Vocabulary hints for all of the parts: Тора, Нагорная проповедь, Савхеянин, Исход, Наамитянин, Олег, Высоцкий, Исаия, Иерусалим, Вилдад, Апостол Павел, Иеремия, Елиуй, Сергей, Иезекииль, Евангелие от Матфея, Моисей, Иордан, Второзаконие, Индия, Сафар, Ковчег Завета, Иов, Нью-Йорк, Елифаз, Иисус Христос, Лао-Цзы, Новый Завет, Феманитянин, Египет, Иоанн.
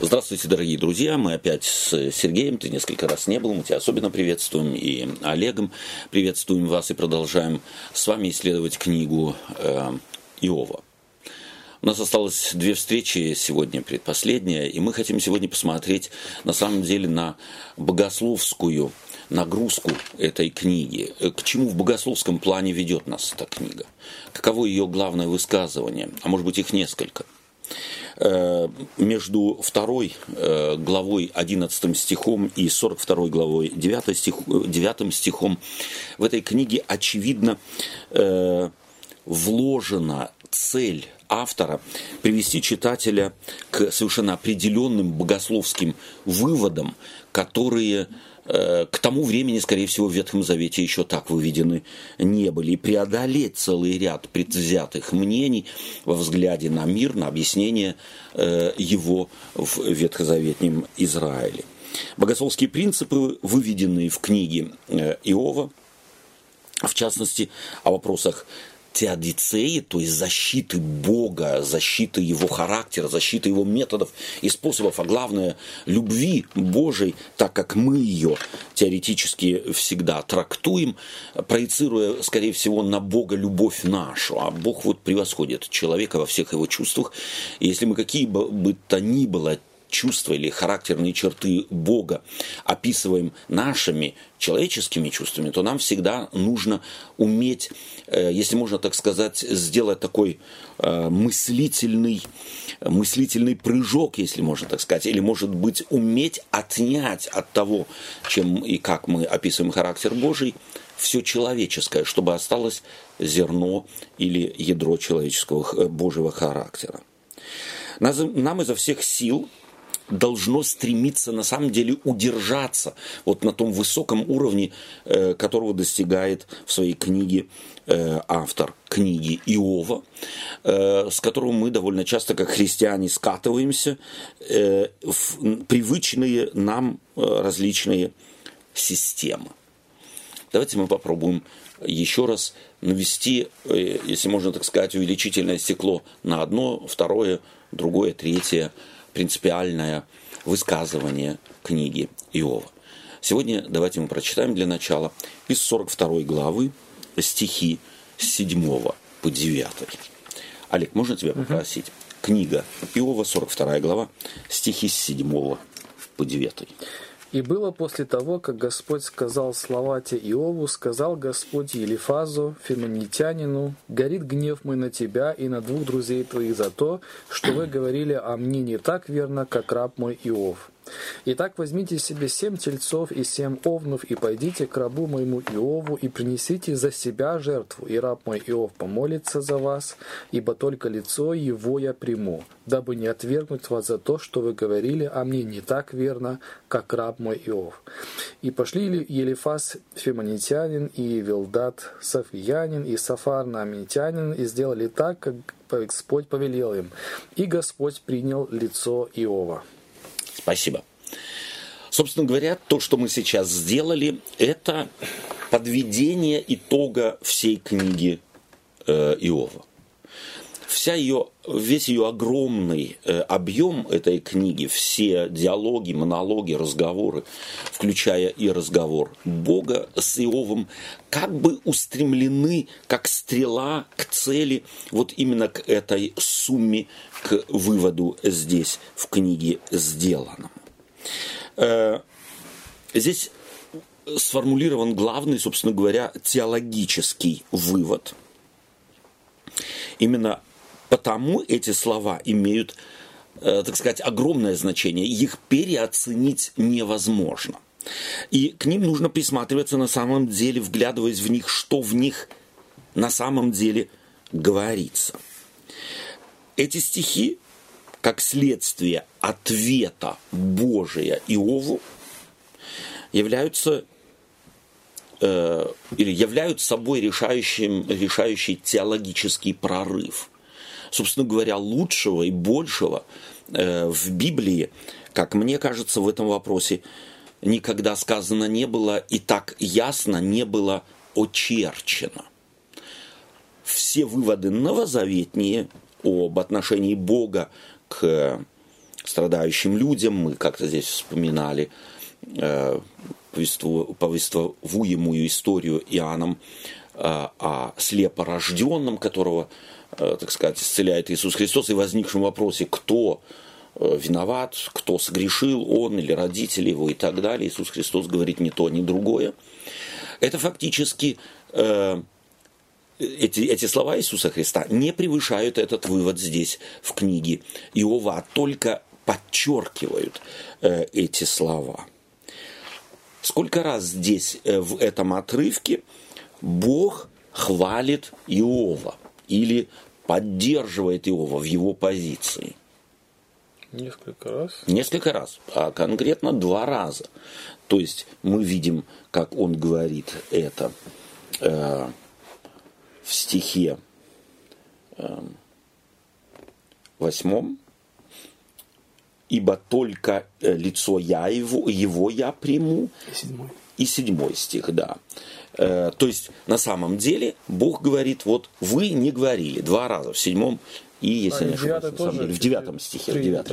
Здравствуйте, дорогие друзья, мы опять с Сергеем, ты несколько раз не был, мы тебя особенно приветствуем, и Олегом приветствуем вас, и продолжаем с вами исследовать книгу Иова. У нас осталось две встречи, сегодня предпоследняя, и мы хотим сегодня посмотреть на самом деле на богословскую нагрузку этой книги. К чему в богословском плане ведет нас эта книга? Каково ее главное высказывание? А может быть, их несколько? Между 2 главой 11 стихом и 42 главой 9 стихом в этой книге очевидно вложена цель автора привести читателя к совершенно определенным богословским выводам, которые к тому времени, скорее всего, в Ветхом Завете еще так выведены не были, и преодолеть целый ряд предвзятых мнений во взгляде на мир, на объяснение его в Ветхозаветнем Израиле. Богословские принципы, выведенные в книге Иова, в частности, о вопросах теодицеи, то есть защиты Бога, защиты его характера, защиты его методов и способов, а главное, любви Божией, так как мы ее теоретически всегда трактуем, проецируя, скорее всего, на Бога любовь нашу. А Бог вот превосходит человека во всех его чувствах. И если мы какие бы то ни было чувства или характерные черты Бога описываем нашими человеческими чувствами, то нам всегда нужно уметь, если можно так сказать, сделать такой мыслительный прыжок, если можно так сказать, или, может быть, уметь отнять от того, чем и как мы описываем характер Божий, все человеческое, чтобы осталось зерно или ядро человеческого Божьего характера. Нам изо всех сил должно стремиться на самом деле удержаться вот на том высоком уровне, которого достигает в своей книге автор книги Иова, с которым мы довольно часто, как христиане, скатываемся в привычные нам различные системы. Давайте мы попробуем еще раз навести, если можно так сказать, увеличительное стекло на одно, второе, другое, третье, принципиальное высказывание книги Иова. Сегодня давайте мы прочитаем для начала из 42 главы стихи с 7 по 9. Олег, можно тебя попросить? Книга Иова, 42 глава, стихи с 7 по 9. «И было после того, как Господь сказал слова те Иову, сказал Господь Елифазу, Феманитянину: горит гнев мой на тебя и на 2 друзей твоих за то, что вы говорили о мне не так верно, как раб мой Иов. Итак, возьмите себе 7 тельцов и 7 овнов, и пойдите к рабу моему Иову, и принесите за себя жертву, и раб мой Иов помолится за вас, ибо только лицо его я приму, дабы не отвергнуть вас за то, что вы говорили о мне не так верно, как раб мой Иов. И пошли Елифаз Феманитянин, и Вилдад Савхеянин, и Сафар Наамитянин, и сделали так, как Господь повелел им, и Господь принял лицо Иова». Спасибо. Собственно говоря, то, что мы сейчас сделали, это подведение итога всей книги Иова. Весь ее огромный объем этой книги, все диалоги, монологи, разговоры, включая и разговор Бога с Иовом, как бы устремлены, как стрела к цели, вот именно к этой сумме, к выводу здесь в книге сделанному. Здесь сформулирован главный, собственно говоря, теологический вывод. Именно потому эти слова имеют, так сказать, огромное значение. Их переоценить невозможно. И к ним нужно присматриваться на самом деле, вглядываясь в них, что в них на самом деле говорится. Эти стихи, как следствие ответа Божия Иову, являются... или являют собой решающий теологический прорыв. Собственно говоря, лучшего и большего в Библии, как мне кажется, в этом вопросе никогда сказано не было и так ясно не было очерчено. Все выводы новозаветние об отношении Бога к страдающим людям. Мы как-то здесь вспоминали повествуемую историю Иоанном о слепорожденном, которого, так сказать, исцеляет Иисус Христос, и возникшем вопросе, кто виноват, кто согрешил, он или родители его и так далее. Иисус Христос говорит ни то, ни другое. Это фактически, эти слова Иисуса Христа не превышают этот вывод здесь в книге Иова, а только подчеркивают эти слова. Сколько раз здесь в этом отрывке Бог хвалит Иова или поддерживает Иова в его позиции? Несколько раз. Несколько раз, а конкретно 2 раза. То есть мы видим, как он говорит это в стихе 8. «Ибо только лицо я его я приму». И 7 стих, да. То есть на самом деле Бог говорит, вот вы не говорили 2 раза, в 7 и, если не ошибаюсь, в 9 стихе, в 9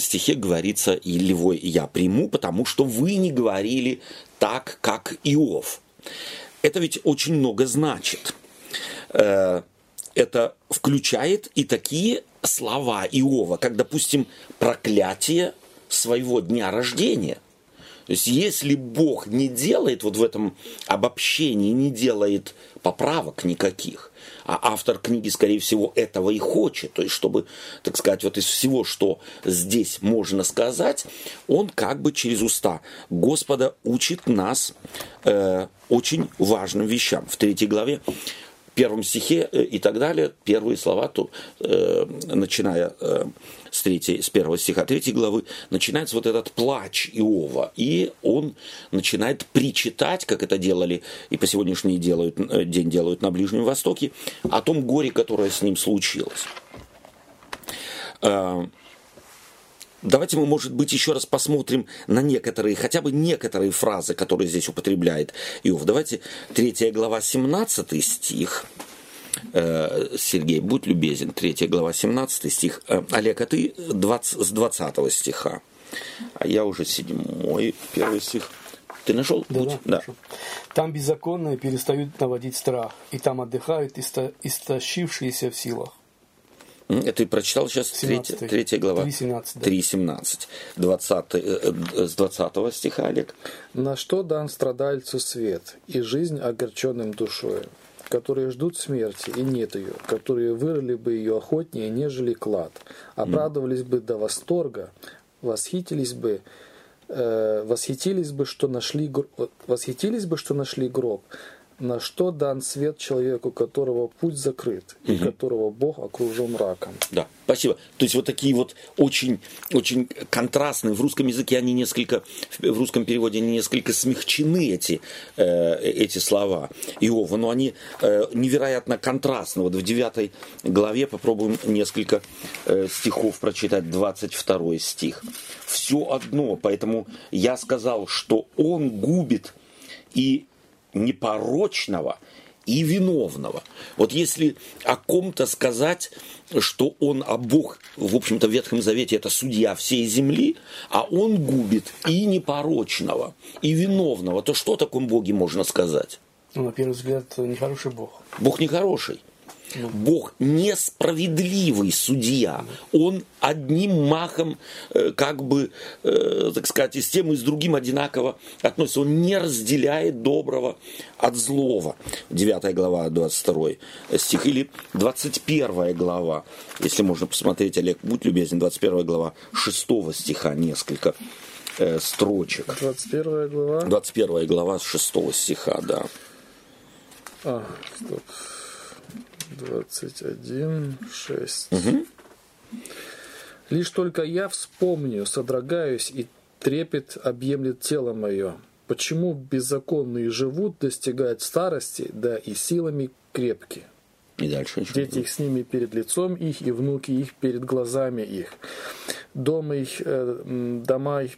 стихе говорится: «Его я приму, потому что вы не говорили так, как Иов». Это ведь очень много значит. Это включает и такие слова Иова, как, допустим, проклятие своего дня рождения. То есть, если Бог не делает, вот в этом обобщении не делает поправок никаких, а автор книги, скорее всего, этого и хочет, то есть, чтобы, так сказать, вот из всего, что здесь можно сказать, он как бы через уста Господа учит нас очень важным вещам. В 3 главе, 1 стихе и так далее, первые слова, то, начиная с 1 стиха 3 главы, начинается вот этот плач Иова, и он начинает причитать, как это делали и по сегодняшний день делают на Ближнем Востоке, о том горе, которое с ним случилось. Давайте мы, может быть, еще раз посмотрим на некоторые, хотя бы некоторые фразы, которые здесь употребляет Иов. Давайте 3 глава, 17 стих. Сергей, будь любезен, 3 глава, 17 стих. Олег, а ты с 20 стиха, а я уже 7, 1 стих. Ты нашел? Да. «Там беззаконные перестают наводить страх, и там отдыхают истощившиеся в силах». Ты прочитал сейчас 3 глава, 3:17, да. С 20 стиха, Олег. «На что дан страдальцу свет и жизнь огорченным душою, которые ждут смерти, и нет ее, которые вырыли бы ее охотнее, нежели клад, обрадовались бы до восторга, восхитились бы, что нашли гроб». На что дан свет человеку, которого путь закрыт, и которого Бог окружен мраком». Да, спасибо. То есть вот такие вот очень, очень контрастные, в русском языке они несколько, в русском переводе они несколько смягчены, эти слова Иова, но они невероятно контрастны. Вот в 9 главе попробуем несколько стихов прочитать, 22 стих. «Все одно, поэтому я сказал, что он губит и непорочного и виновного». Вот если о ком-то сказать, что он, а Бог, в общем-то, в Ветхом Завете это судья всей земли, а он губит и непорочного, и виновного, то что о таком Боге можно сказать? Ну, на первый взгляд, нехороший Бог. Бог нехороший. Бог несправедливый судья. Он одним махом, как бы, так сказать, и с тем, и с другим одинаково относится. Он не разделяет доброго от злого. 9 глава, 22 стих. Или 21 глава, если можно посмотреть, Олег, будь любезен, 21 глава, 6 стиха, несколько строчек. 21 глава? 21 глава, 6 стиха, да. 21:6. «Лишь только я вспомню, содрогаюсь, и трепет объемлет тело мое. Почему беззаконные живут, достигают старости, да и силами крепки? И дальше. Дети их с ними перед лицом их, и внуки их перед глазами их. дома их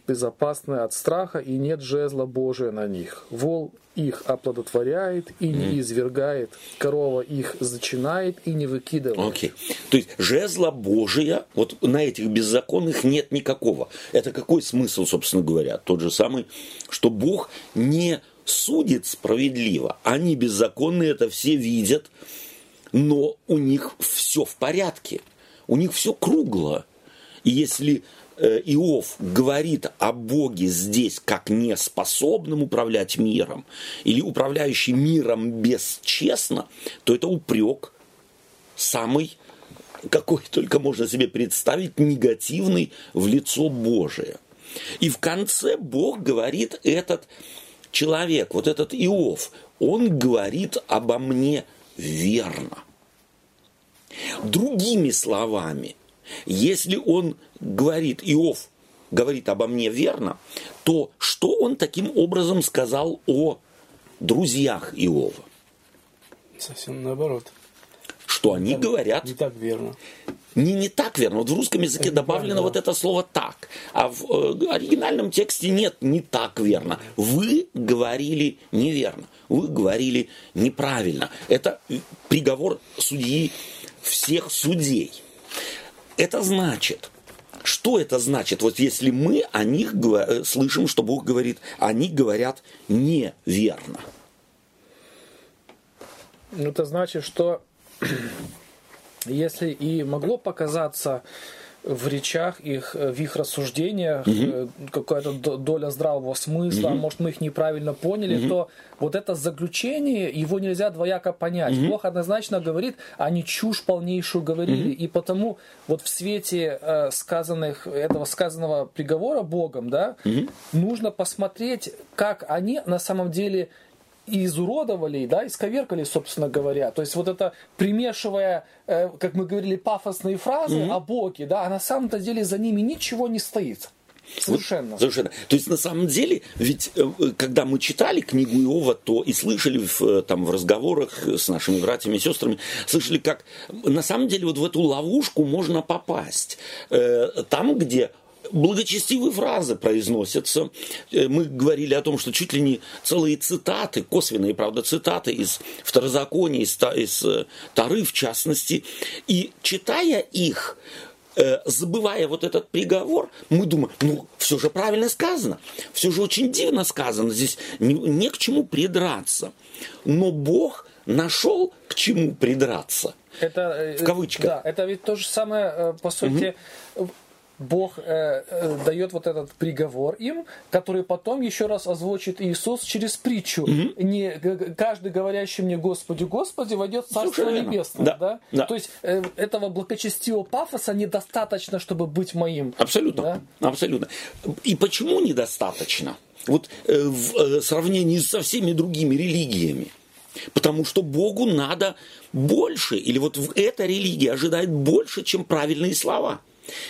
безопасны от страха, и нет жезла Божия на них. Вол их оплодотворяет и не извергает, корова их зачинает и не выкидывает. Окей. То есть жезла Божия, вот на этих беззаконных нет никакого. Это какой смысл, собственно говоря? Тот же самый, что Бог не судит справедливо. Они беззаконные, это все видят, но у них все в порядке, у них все кругло. И если Иов говорит о Боге здесь как неспособном управлять миром или управляющий миром бесчестно, то это упрек самый, какой только можно себе представить, негативный в лицо Божие. И в конце Бог говорит, этот человек, вот этот Иов, он говорит обо мне верно. Другими словами, если он говорит, Иов говорит обо мне верно, то что он таким образом сказал о друзьях Иова? Совсем наоборот. Что они говорят? Не так верно. Не так верно. Вот в русском языке добавлено вот это слово «так». А в оригинальном тексте нет «не так верно». Вы говорили неверно. Вы говорили неправильно. Это приговор судьи всех судей. Это значит, что это значит? Вот если мы о них слышим, что Бог говорит, они говорят неверно. Это значит, что если и могло показаться в речах их, в их рассуждениях какая-то доля здравого смысла, может, мы их неправильно поняли, то вот это заключение, его нельзя двояко понять. Бог однозначно говорит, они чушь полнейшую говорили, и потому вот в свете сказанного приговора Богом, да, нужно посмотреть, как они на самом деле и изуродовали, да, исковеркали, собственно говоря. То есть вот это, примешивая, как мы говорили, пафосные фразы о Боге, да, а на самом-то деле за ними ничего не стоит. Совершенно. Вот, совершенно. То есть на самом деле, ведь когда мы читали книгу Иова, то и слышали в разговорах с нашими братьями и сестрами, слышали, как на самом деле вот в эту ловушку можно попасть. Там, где благочестивые фразы произносятся. Мы говорили о том, что чуть ли не целые цитаты, косвенные, правда, цитаты из Второзакония, из Торы, в частности. И читая их, забывая вот этот приговор, мы думаем, все же правильно сказано, все же очень дивно сказано, здесь не к чему придраться. Но Бог нашел к чему придраться. Это, в кавычках. Да, это ведь то же самое, по сути... Бог дает вот этот приговор им, который потом еще раз озвучит Иисус через притчу. Не каждый, говорящий мне «Господи, Господи», войдет в Царство Небесное. Да. То есть этого благочестивого пафоса недостаточно, чтобы быть моим. Абсолютно. Да? Абсолютно. И почему недостаточно? Вот в сравнении со всеми другими религиями. Потому что Богу надо больше, или вот эта религия ожидает больше, чем правильные слова.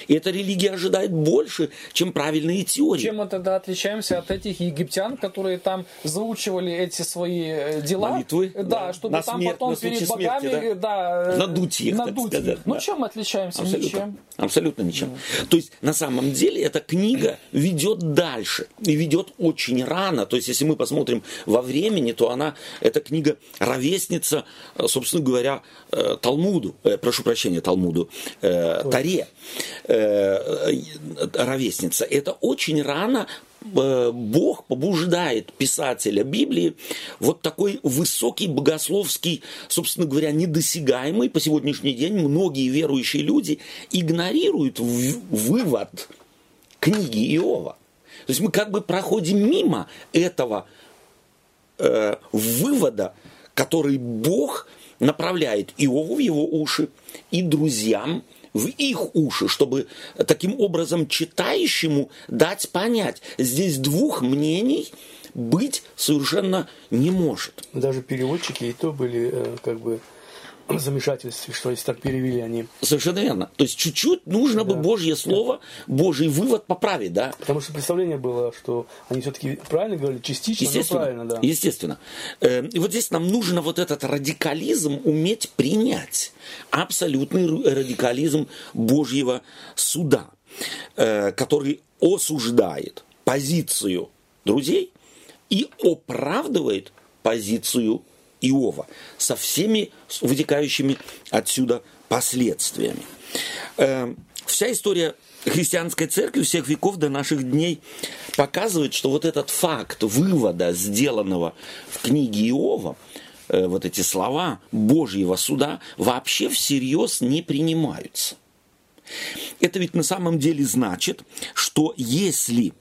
И эта религия ожидает больше, чем правильные теории. Чем мы тогда отличаемся от этих египтян, которые там заучивали эти свои дела? Молитвы? Да, чтобы там потом перед богами... Смерти, да? Надуть их, так сказать. Ну, чем мы отличаемся? Абсолютно. Ничем. Абсолютно ничем. То есть, на самом деле, эта книга ведет дальше. И ведет очень рано. То есть, если мы посмотрим во времени, то эта книга ровесница, собственно говоря, Таре. Ровесница. Это очень рано Бог побуждает писателя Библии вот такой высокий богословский, собственно говоря, недосягаемый по сегодняшний день. Многие верующие люди игнорируют вывод книги Иова. То есть мы как бы проходим мимо этого вывода, который Бог направляет Иову в его уши и друзьям в их уши, чтобы таким образом читающему дать понять, здесь двух мнений быть совершенно не может. Даже переводчики и то были как бы в замешательстве, что если так перевели они. Совершенно верно. То есть чуть-чуть нужно бы Божье слово, Божий вывод поправить, да? Потому что представление было, что они все-таки правильно говорили, частично, но правильно, да. Естественно. И вот здесь нам нужно вот этот радикализм уметь принять. Абсолютный радикализм Божьего суда. который осуждает позицию друзей и оправдывает позицию Иова со всеми вытекающими отсюда последствиями. Вся история христианской церкви всех веков до наших дней показывает, что вот этот факт вывода, сделанного в книге Иова, вот эти слова Божьего суда, вообще всерьез не принимаются. Это ведь на самом деле значит, что если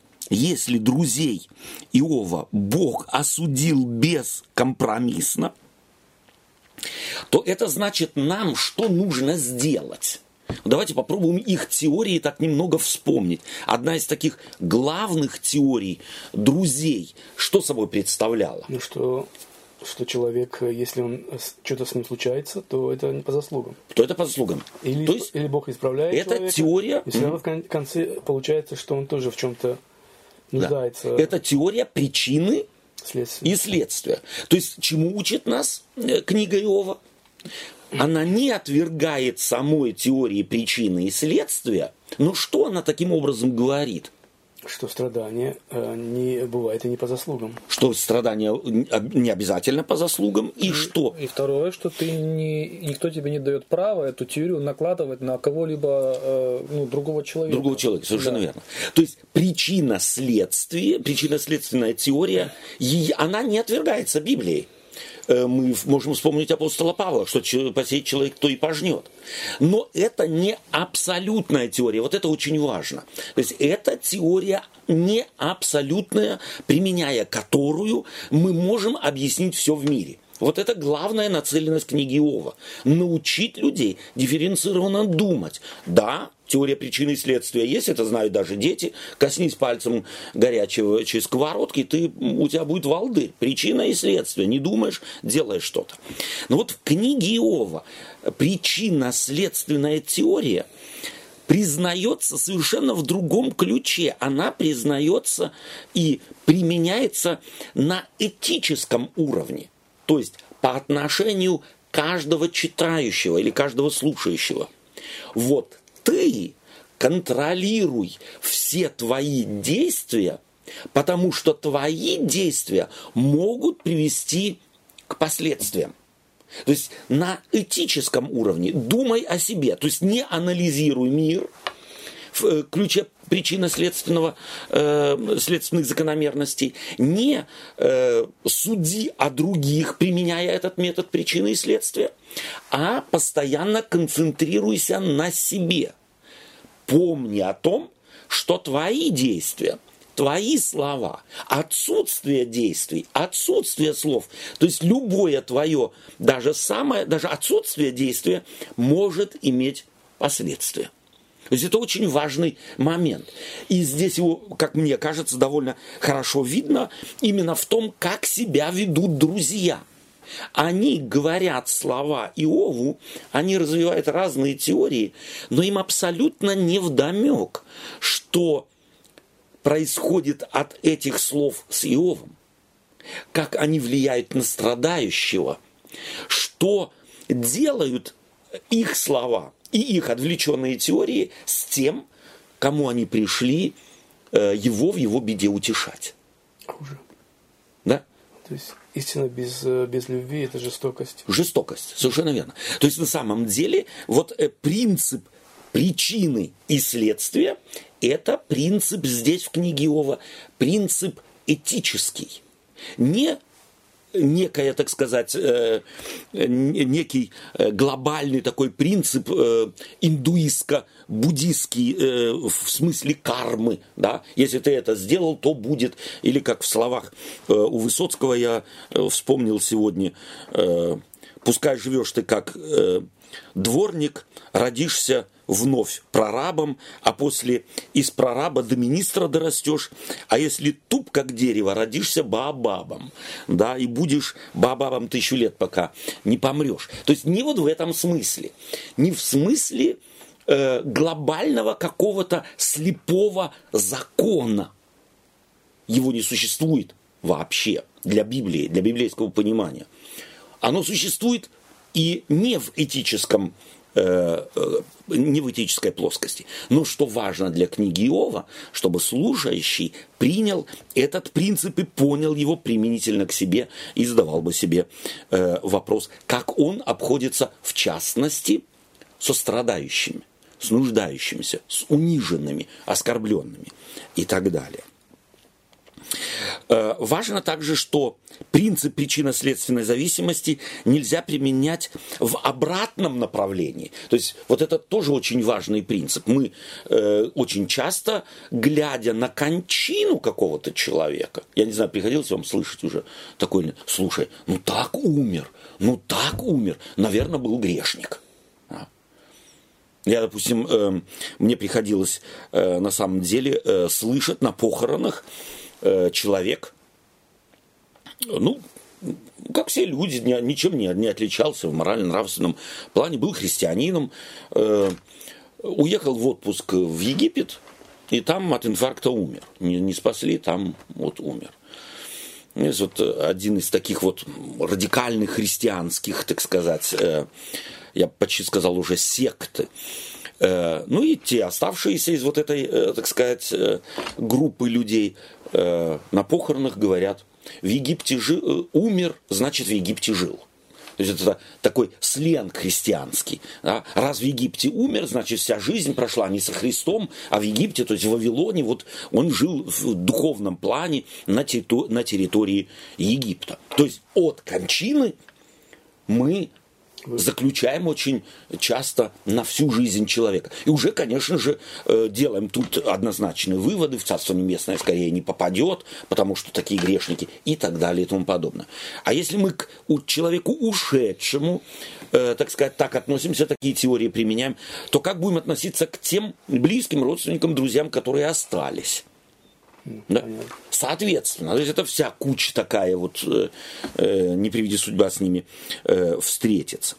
друзей Иова Бог осудил бескомпромиссно, то это значит нам, что нужно сделать. Давайте попробуем их теории так немного вспомнить. Одна из таких главных теорий друзей, что собой представляла? Ну что человек, если он что-то с ним случается, то это не по заслугам. То это по заслугам. Или Бог исправляет это человека. Это теория. И все равно в конце получается, что он тоже в чем-то нуждается. Да. Это теория причины и следствия. То есть чему учит нас книга Иова? Она не отвергает самой теории причины и следствия, но что она таким образом говорит? Что страдание не бывает и не по заслугам. Что страдание не обязательно по заслугам, и что? И второе, что никто тебе не дает права эту теорию накладывать на кого-либо другого человека. Другого человека, совершенно верно. То есть причинно-следственная теория, она не отвергается Библией. Мы можем вспомнить апостола Павла, что посеет человек, то и пожнет. Но это не абсолютная теория, вот это очень важно. То есть это теория не абсолютная, применяя которую мы можем объяснить все в мире. Вот это главная нацеленность книги Иова. Научить людей дифференцированно думать. Да, теория причины и следствия есть, это знают даже дети. Коснись пальцем горячей сковородки, у тебя будет волдырь. Причина и следствие. Не думаешь, делаешь что-то. Но вот в книге Иова причинно-следственная теория признается совершенно в другом ключе. Она признается и применяется на этическом уровне. То есть по отношению каждого читающего или каждого слушающего. Вот ты контролируй все твои действия, потому что твои действия могут привести к последствиям. То есть на этическом уровне думай о себе, то есть не анализируй мир в ключе причинно-следственного, следственных закономерностей, не суди о других, применяя этот метод причины и следствия, а постоянно концентрируйся на себе. Помни о том, что твои действия, твои слова, отсутствие действий, отсутствие слов, то есть любое твое, даже отсутствие действия может иметь последствия. То есть это очень важный момент. И здесь его, как мне кажется, довольно хорошо видно именно в том, как себя ведут друзья. Они говорят слова Иову, они развивают разные теории, но им абсолютно невдомек, что происходит от этих слов с Иовом, как они влияют на страдающего, что делают их слова и их отвлеченные теории с тем, кому они пришли его в его беде утешать. Хуже. Да? То есть истина без любви – это жестокость. Жестокость, совершенно верно. То есть на самом деле вот принцип причины и следствия – это принцип здесь в книге Иова, принцип этический. Некий глобальный такой принцип индуистско-буддистский в смысле кармы. Да? Если ты это сделал, то будет. Или как в словах у Высоцкого я вспомнил сегодня. Пускай живешь ты как дворник, родишься вновь прорабом, а после из прораба до министра дорастешь, а если туп, как дерево, родишься баобабом, да, и будешь баобабом 1000 лет, пока не помрешь. То есть не вот в этом смысле, не в смысле глобального какого-то слепого закона. Его не существует вообще для Библии, для библейского понимания. Оно существует и не в этическом не в этической плоскости. Но что важно для книги Иова, чтобы слушающий принял этот принцип и понял его применительно к себе и задавал бы себе вопрос, как он обходится в частности со страдающими, с нуждающимися, с униженными, оскорбленными и так далее. Важно также, что принцип причинно-следственной зависимости нельзя применять в обратном направлении. То есть вот это тоже очень важный принцип. Мы очень часто, глядя на кончину какого-то человека, я не знаю, приходилось вам слышать уже такой, слушай, ну так умер, наверное, был грешник. Я, допустим, мне приходилось на самом деле слышать на похоронах, человек, ну, как все люди, ничем не отличался в морально-нравственном плане, был христианином, уехал в отпуск в Египет, и там от инфаркта умер. Не спасли, там вот умер. Есть вот один из таких вот радикальных христианских, так сказать, я почти сказал уже секты. Ну и те оставшиеся из вот этой, так сказать, группы людей на похоронах говорят, в Египте умер, значит в Египте жил. То есть это такой сленг христианский. Да? Раз в Египте умер, значит вся жизнь прошла не со Христом, а в Египте, то есть в Вавилоне, вот он жил в духовном плане на территории Египта. То есть от кончины мы заключаем очень часто на всю жизнь человека. И уже, конечно же, делаем тут однозначные выводы, в Царство Небесное скорее не попадет, потому что такие грешники и так далее и тому подобное. А если мы к человеку ушедшему, так сказать, так относимся, такие теории применяем, то как будем относиться к тем близким, родственникам, друзьям, которые остались? Да? Соответственно, то есть это вся куча такая вот, не приведи судьба с ними встретиться.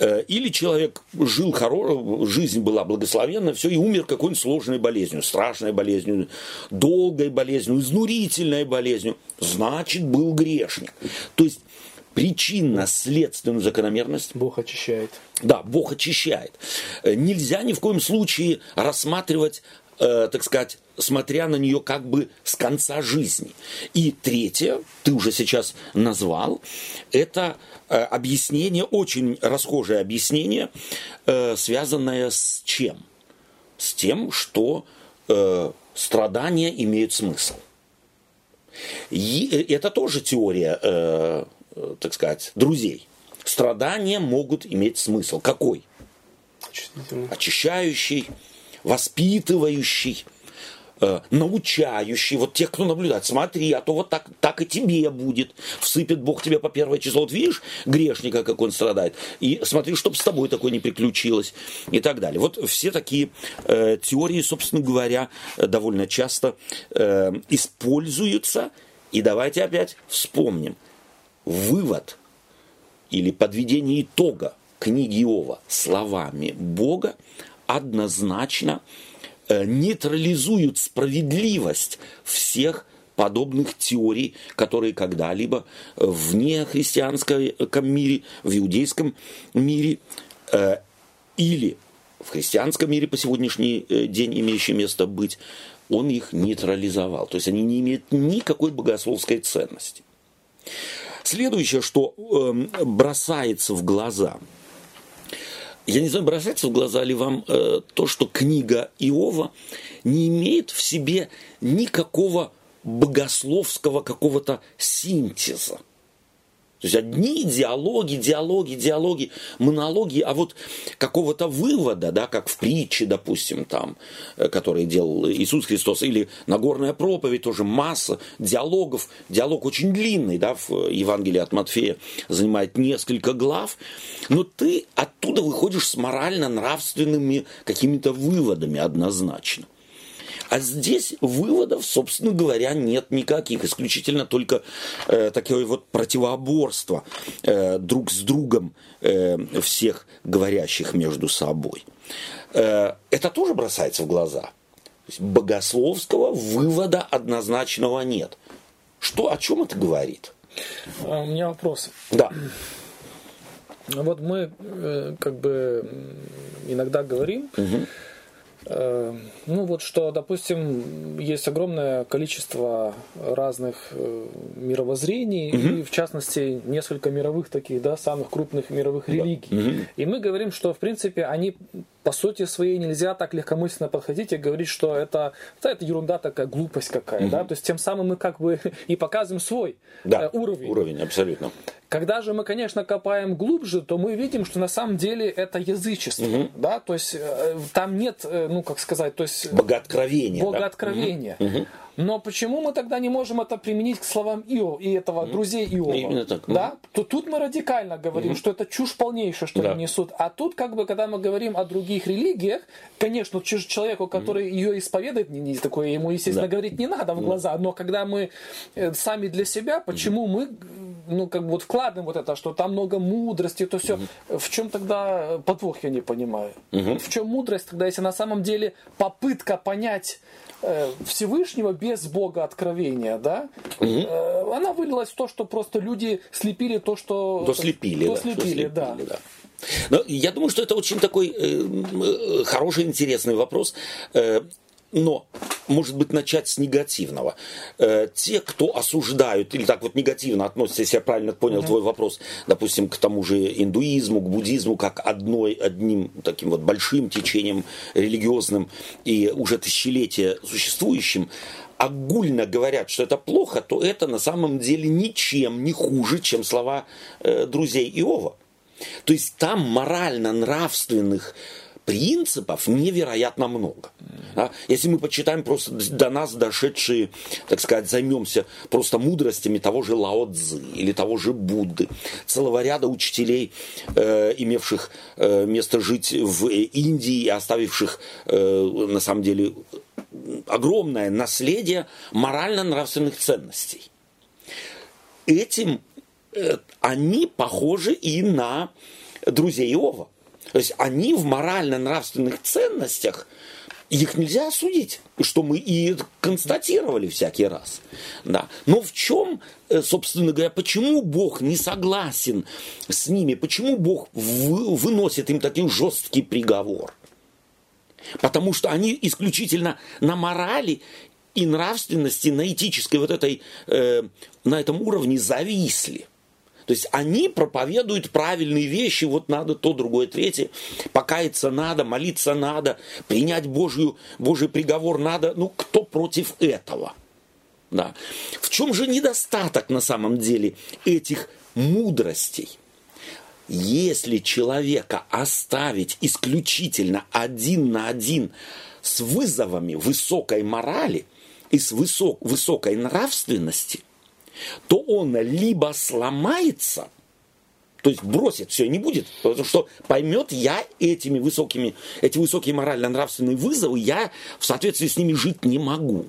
Или человек жил хорошо, жизнь была благословенна, все, и умер какой-нибудь сложной болезнью, страшной болезнью, долгой болезнью, изнурительной болезнью, значит, был грешник. То есть причинно-следственную закономерность Бог очищает. Да, Бог очищает. Нельзя ни в коем случае рассматривать, так сказать, смотря на нее как бы с конца жизни. И третье, ты уже сейчас назвал, это объяснение, очень расхожее объяснение, связанное с чем? С тем, что страдания имеют смысл. И это тоже теория, так сказать, друзей. Страдания могут иметь смысл. Какой? Очищающий, воспитывающий, научающий, вот тех, кто наблюдает, смотри, а то вот так и тебе будет, всыпет Бог тебе по первое число, вот видишь грешника, как он страдает, и смотри, чтобы с тобой такое не приключилось, и так далее. Вот все такие теории, собственно говоря, довольно часто используются, и давайте опять вспомним, вывод или подведение итога книги Иова словами Бога однозначно нейтрализуют справедливость всех подобных теорий, которые когда-либо в нехристианском мире, в иудейском мире или в христианском мире по сегодняшний день, имеющий место быть, он их нейтрализовал. То есть они не имеют никакой богословской ценности. Следующее, что бросается в глаза. Я не знаю, бросается в глаза ли вам то, что книга Иова не имеет в себе никакого богословского какого-то синтеза. То есть одни диалоги, монологи, а вот какого-то вывода, да, как в притче, допустим, там, который делал Иисус Христос, или Нагорная проповедь, тоже масса диалогов. Диалог очень длинный, да, в Евангелии от Матфея занимает несколько глав, но ты оттуда выходишь с морально-нравственными какими-то выводами однозначно. А здесь выводов, собственно говоря, нет никаких. Исключительно только такое вот противоборство друг с другом всех говорящих между собой. Это тоже бросается в глаза. То есть богословского вывода однозначного нет. Что, о чем это говорит? У меня вопрос. Да. Вот мы как бы иногда говорим, ну вот что, допустим, есть огромное количество разных мировоззрений, и в частности несколько мировых таких, да, самых крупных мировых религий. И мы говорим, что в принципе они по сути своей нельзя так легкомысленно подходить и говорить, что это ерунда такая, глупость какая, да, то есть тем самым мы как бы и показываем свой уровень. Уровень, абсолютно. Когда же мы, конечно, копаем глубже, то мы видим, что на самом деле это язычество, да, то есть там нет, ну как сказать, то есть богооткровения. Но почему мы тогда не можем это применить к словам Иова и этого друзей Иова? Именно так. Да? То тут мы радикально говорим, что это чушь полнейшая, что они несут. А тут, как бы, когда мы говорим о других религиях, конечно, человеку, который ее исповедует, такое ему, естественно, говорить не надо в глаза. Но когда мы сами для себя, почему мы, ну, как бы вот вкладываем вот это, что там много мудрости, то все. В чем тогда подвох, я не понимаю? В чем мудрость тогда, если на самом деле попытка понять Всевышнего без Бога откровения, да, она вылилась в то, что просто люди слепили то, что... Дослепили. Но я думаю, что это очень такой хороший, интересный вопрос, но, может быть, начать с негативного. Те, кто осуждают, или так вот негативно относятся, если я правильно понял твой вопрос, допустим, к тому же индуизму, к буддизму, как одним таким вот большим течением религиозным и уже тысячелетия существующим, огульно говорят, что это плохо, то это на самом деле ничем не хуже, чем слова друзей Иова. То есть там морально-нравственных принципов невероятно много. Если мы почитаем просто до нас дошедшие, так сказать, займемся просто мудростями того же Лао-Цзы или того же Будды, целого ряда учителей, имевших место жить в Индии и оставивших, на самом деле, огромное наследие морально-нравственных ценностей. Этим они похожи и на друзей Иова. То есть они в морально-нравственных ценностях, их нельзя осудить, что мы и констатировали всякий раз. Да. Но в чем, собственно говоря, почему Бог не согласен с ними, почему Бог выносит им такой жесткий приговор? Потому что они исключительно на морали и нравственности, на этической вот этой, на этом уровне зависли. То есть они проповедуют правильные вещи, вот надо то, другое, третье, покаяться надо, молиться надо, принять Божий приговор надо, ну кто против этого? Да. В чем же недостаток на самом деле этих мудростей? Если человека оставить исключительно один на один с вызовами высокой морали и с высокой нравственности, то он либо сломается, то есть бросит, все, не будет, потому что поймет, эти высокие морально-нравственные вызовы, я в соответствии с ними жить не могу.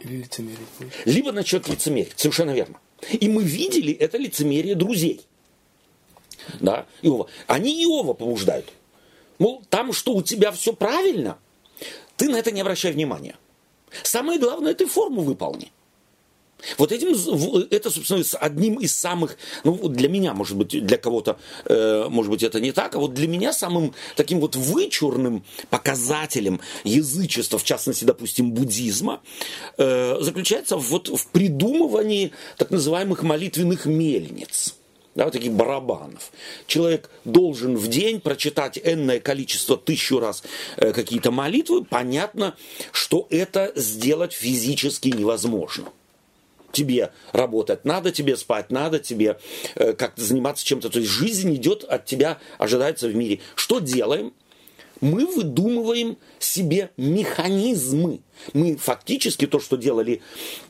Или лицемерить. Либо начнет лицемерить, совершенно верно. И мы видели это лицемерие друзей. Да, Иова. Они Иова побуждают. Мол, там что, у тебя все правильно, ты на это не обращай внимания. Самое главное, ты форму выполни. Вот это, собственно, одним из самых, ну, для меня, может быть, для кого-то, может быть, это не так, а вот для меня самым таким вот вычурным показателем язычества, в частности, допустим, буддизма, заключается вот в придумывании так называемых молитвенных мельниц, да, вот таких барабанов. Человек должен в день прочитать энное количество, 1000 раз какие-то молитвы, понятно, что это сделать физически невозможно. Тебе работать надо, тебе спать надо, тебе как-то заниматься чем-то. То есть жизнь идет от тебя, ожидается в мире. Что делаем? Мы выдумываем себе механизмы. Мы фактически то, что делали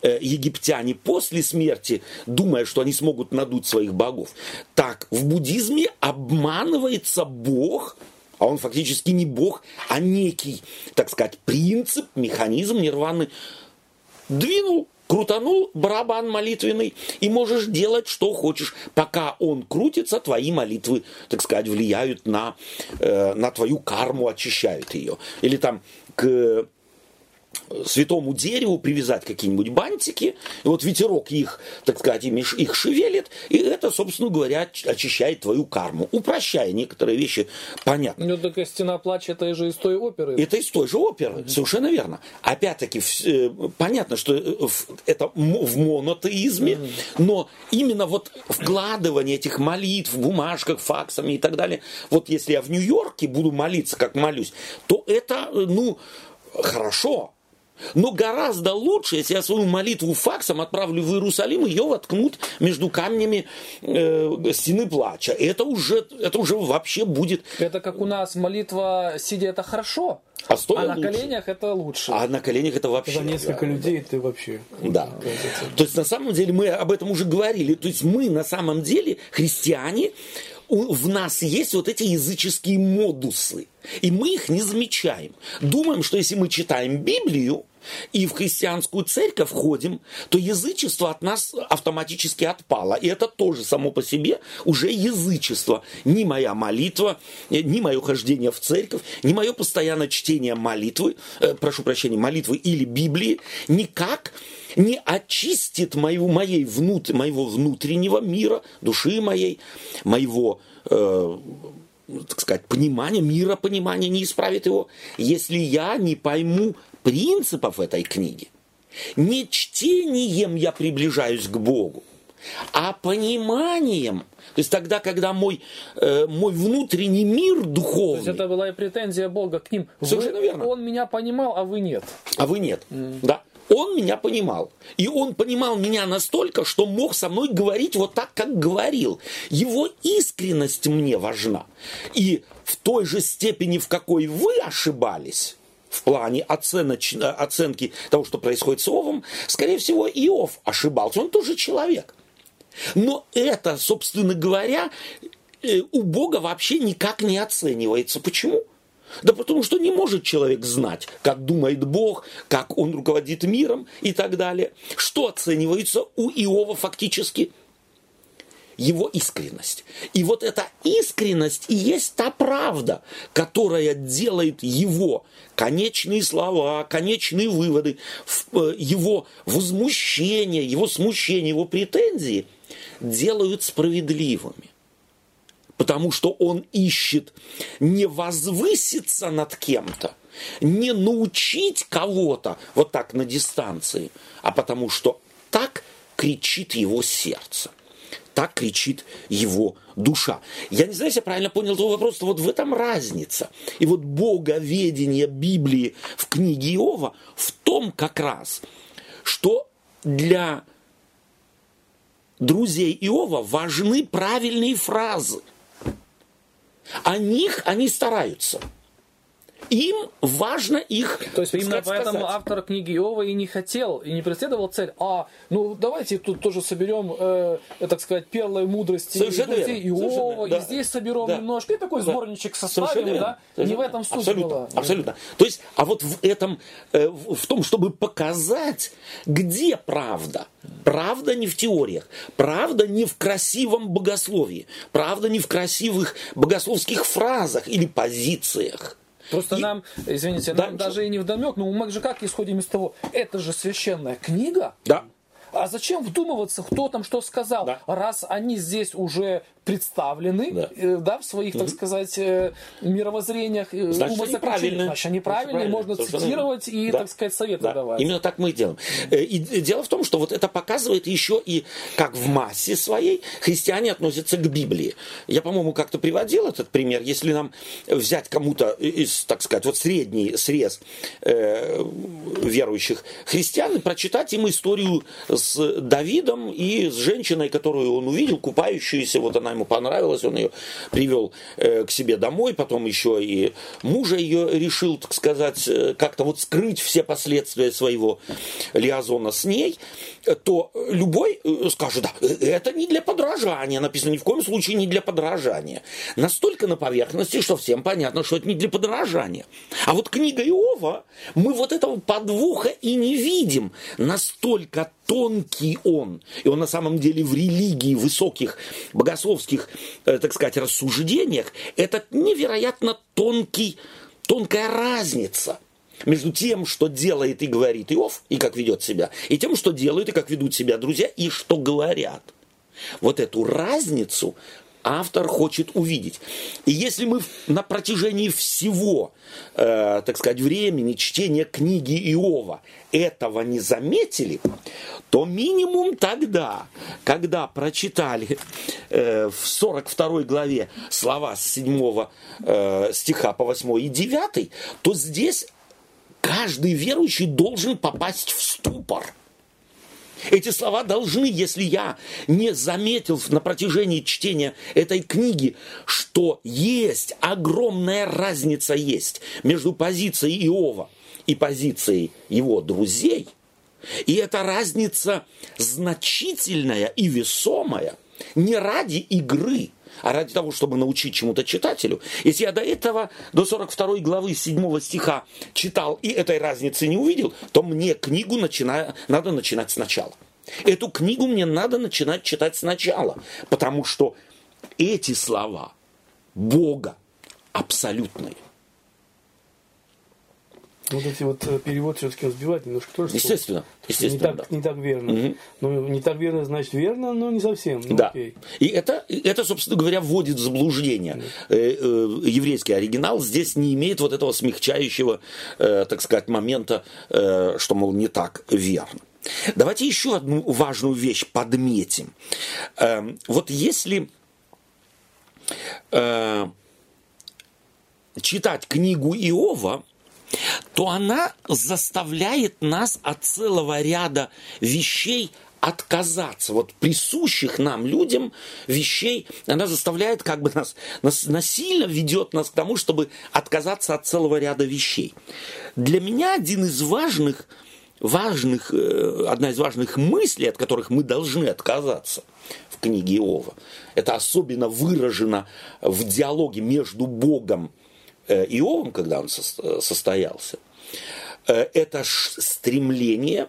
египтяне после смерти, думая, что они смогут надуть своих богов. Так, в буддизме обманывается Бог, а он фактически не Бог, а некий, так сказать, принцип, механизм нирваны. Крутанул барабан молитвенный, и можешь делать, что хочешь. Пока он крутится, твои молитвы, так сказать, влияют на твою карму, очищают ее. Или там к святому дереву привязать какие-нибудь бантики, и вот ветерок их, так сказать, их шевелит, и это, собственно говоря, очищает твою карму, упрощая некоторые вещи, понятно. Ну, так «Стена плача» — это же из той оперы. Это из той же оперы, совершенно верно. Опять-таки, понятно, что это в монотеизме, но именно вот вкладывание этих молитв в бумажках, факсами и так далее, вот если я в Нью-Йорке буду молиться, как молюсь, то это, ну, хорошо. Но гораздо лучше, если я свою молитву факсом отправлю в Иерусалим, ее воткнут между камнями стены плача. Это уже вообще будет... Это как у нас молитва сидя, это хорошо, а на коленях это лучше. А на коленях это вообще... За несколько людей ты вообще... Да. То есть на самом деле мы об этом уже говорили. То есть мы на самом деле, христиане, в нас есть вот эти языческие модусы. И мы их не замечаем. Думаем, что если мы читаем Библию и в христианскую церковь входим, то язычество от нас автоматически отпало. И это тоже само по себе уже язычество. Ни моя молитва, ни мое хождение в церковь, ни мое постоянное чтение молитвы или Библии никак не очистит моего внутреннего мира, души моей, моего... так сказать, понимание, миропонимание не исправит его, если я не пойму принципов этой книги. Не чтением я приближаюсь к Богу, а пониманием. То есть тогда, когда мой внутренний мир духовный... То есть это была и претензия Бога к ним. Совершенно верно. Он меня понимал, а вы нет. Да. Он меня понимал. И он понимал меня настолько, что мог со мной говорить вот так, как говорил. Его искренность мне важна. И в той же степени, в какой вы ошибались, в плане оценки того, что происходит с Иовом, скорее всего, Иов ошибался. Он тоже человек. Но это, собственно говоря, у Бога вообще никак не оценивается. Почему? Да потому что не может человек знать, как думает Бог, как он руководит миром и так далее. Что оценивается у Иова фактически? Его искренность. И вот эта искренность и есть та правда, которая делает его конечные слова, конечные выводы, его возмущение, его смущение, его претензии делают справедливыми. Потому что он ищет не возвыситься над кем-то, не научить кого-то вот так на дистанции, а потому что так кричит его сердце, так кричит его душа. Я не знаю, если я правильно понял твой вопрос, но вот в этом разница. И вот боговедение Библии в книге Иова в том как раз, что для друзей Иова важны правильные фразы. О них они стараются. Им важно их сказать. То есть именно поэтому автор книги Иова и не хотел, и не преследовал цель. Давайте тут тоже соберем, так сказать, перлы мудрости Иова, да. И здесь соберем немножко. И такой сборничек составим, да? Не в этом суть была. Абсолютно. То есть, а вот в том, чтобы показать, где правда. Правда не в теориях, правда не в красивом богословии, правда не в красивых богословских фразах или позициях. Просто нам даже и не вдомек, но мы же как исходим из того, это же священная книга. Да. А зачем вдумываться, кто там что сказал, раз они здесь уже представлены в своих, так сказать, мировоззрениях. Значит, они правильные. Можно цитировать и, так сказать, советы давать. Именно так мы и делаем. И дело в том, что вот это показывает еще и, как в массе своей, христиане относятся к Библии. Я, по-моему, как-то приводил этот пример. Если нам взять кому-то из, так сказать, вот средний срез верующих христиан и прочитать им историю с Давидом и с женщиной, которую он увидел, купающуюся, вот она ему понравилась, он ее привел к себе домой, потом еще и мужа ее решил, так сказать, как-то вот скрыть все последствия своего лиазона с ней, то любой скажет, да, это не для подражания, написано, ни в коем случае не для подражания. Настолько на поверхности, что всем понятно, что это не для подражания. А вот книга Иова, мы вот этого подвоха и не видим. Настолько тонкий он, и он на самом деле в религии, высоких богословских, так сказать, рассуждениях, это невероятно тонкая разница. между тем, что делает и говорит Иов, и как ведет себя, и тем, что делают и как ведут себя друзья, и что говорят. Вот эту разницу автор хочет увидеть. И если мы на протяжении всего, так сказать, времени чтения книги Иова этого не заметили, то минимум тогда, когда прочитали в 42 главе слова с 7 стиха по 8 и 9, то здесь каждый верующий должен попасть в ступор. Эти слова должны, если я не заметил на протяжении чтения этой книги, что есть, огромная разница есть между позицией Иова и позицией его друзей, и эта разница значительная и весомая, не ради игры, а ради того, чтобы научить чему-то читателю. Если я до этого, до 42 главы 7 стиха читал и этой разницы не увидел, то мне книгу надо начинать сначала. Эту книгу мне надо начинать читать сначала, потому что эти слова Бога абсолютные. Вот эти вот перевод все-таки разбивать немножко тоже. Естественно. Не так верно. Угу. Ну, не так верно, значит верно, но не совсем. Ну, да. Окей. И это, собственно говоря, вводит в заблуждение. Да. Еврейский оригинал здесь не имеет вот этого смягчающего, так сказать, момента, что, мол, не так верно. Давайте еще одну важную вещь подметим. Вот если читать книгу Иова, то она заставляет нас от целого ряда вещей отказаться. Вот присущих нам людям вещей, она заставляет, как бы нас насильно ведет нас к тому, чтобы отказаться от целого ряда вещей. Для меня одна из важных мыслей, от которых мы должны отказаться в книге Иова, это особенно выражено в диалоге между Богом Иовом, когда он состоялся, это стремление,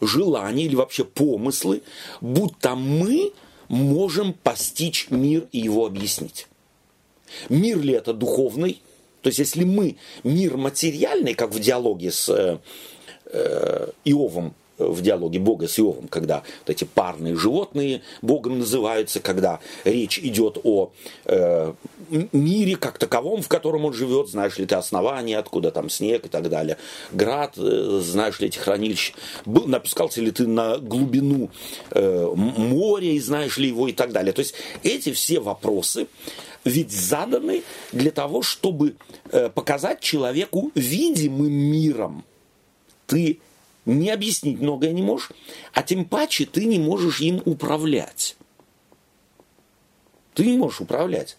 желание или вообще помыслы, будто мы можем постичь мир и его объяснить. Мир ли это духовный? То есть, если мы мир материальный, как в диалоге с Иовом, в диалоге Бога с Иовом, когда вот эти парные животные Богом называются, когда речь идет о мире как таковом, в котором он живет, знаешь ли ты основание, откуда там снег и так далее, град, знаешь ли эти хранилища, напускался ли ты на глубину моря и знаешь ли его и так далее. То есть эти все вопросы ведь заданы для того, чтобы показать человеку видимым миром. Ты не объяснить многое не можешь, а тем паче ты не можешь им управлять. Ты не можешь управлять.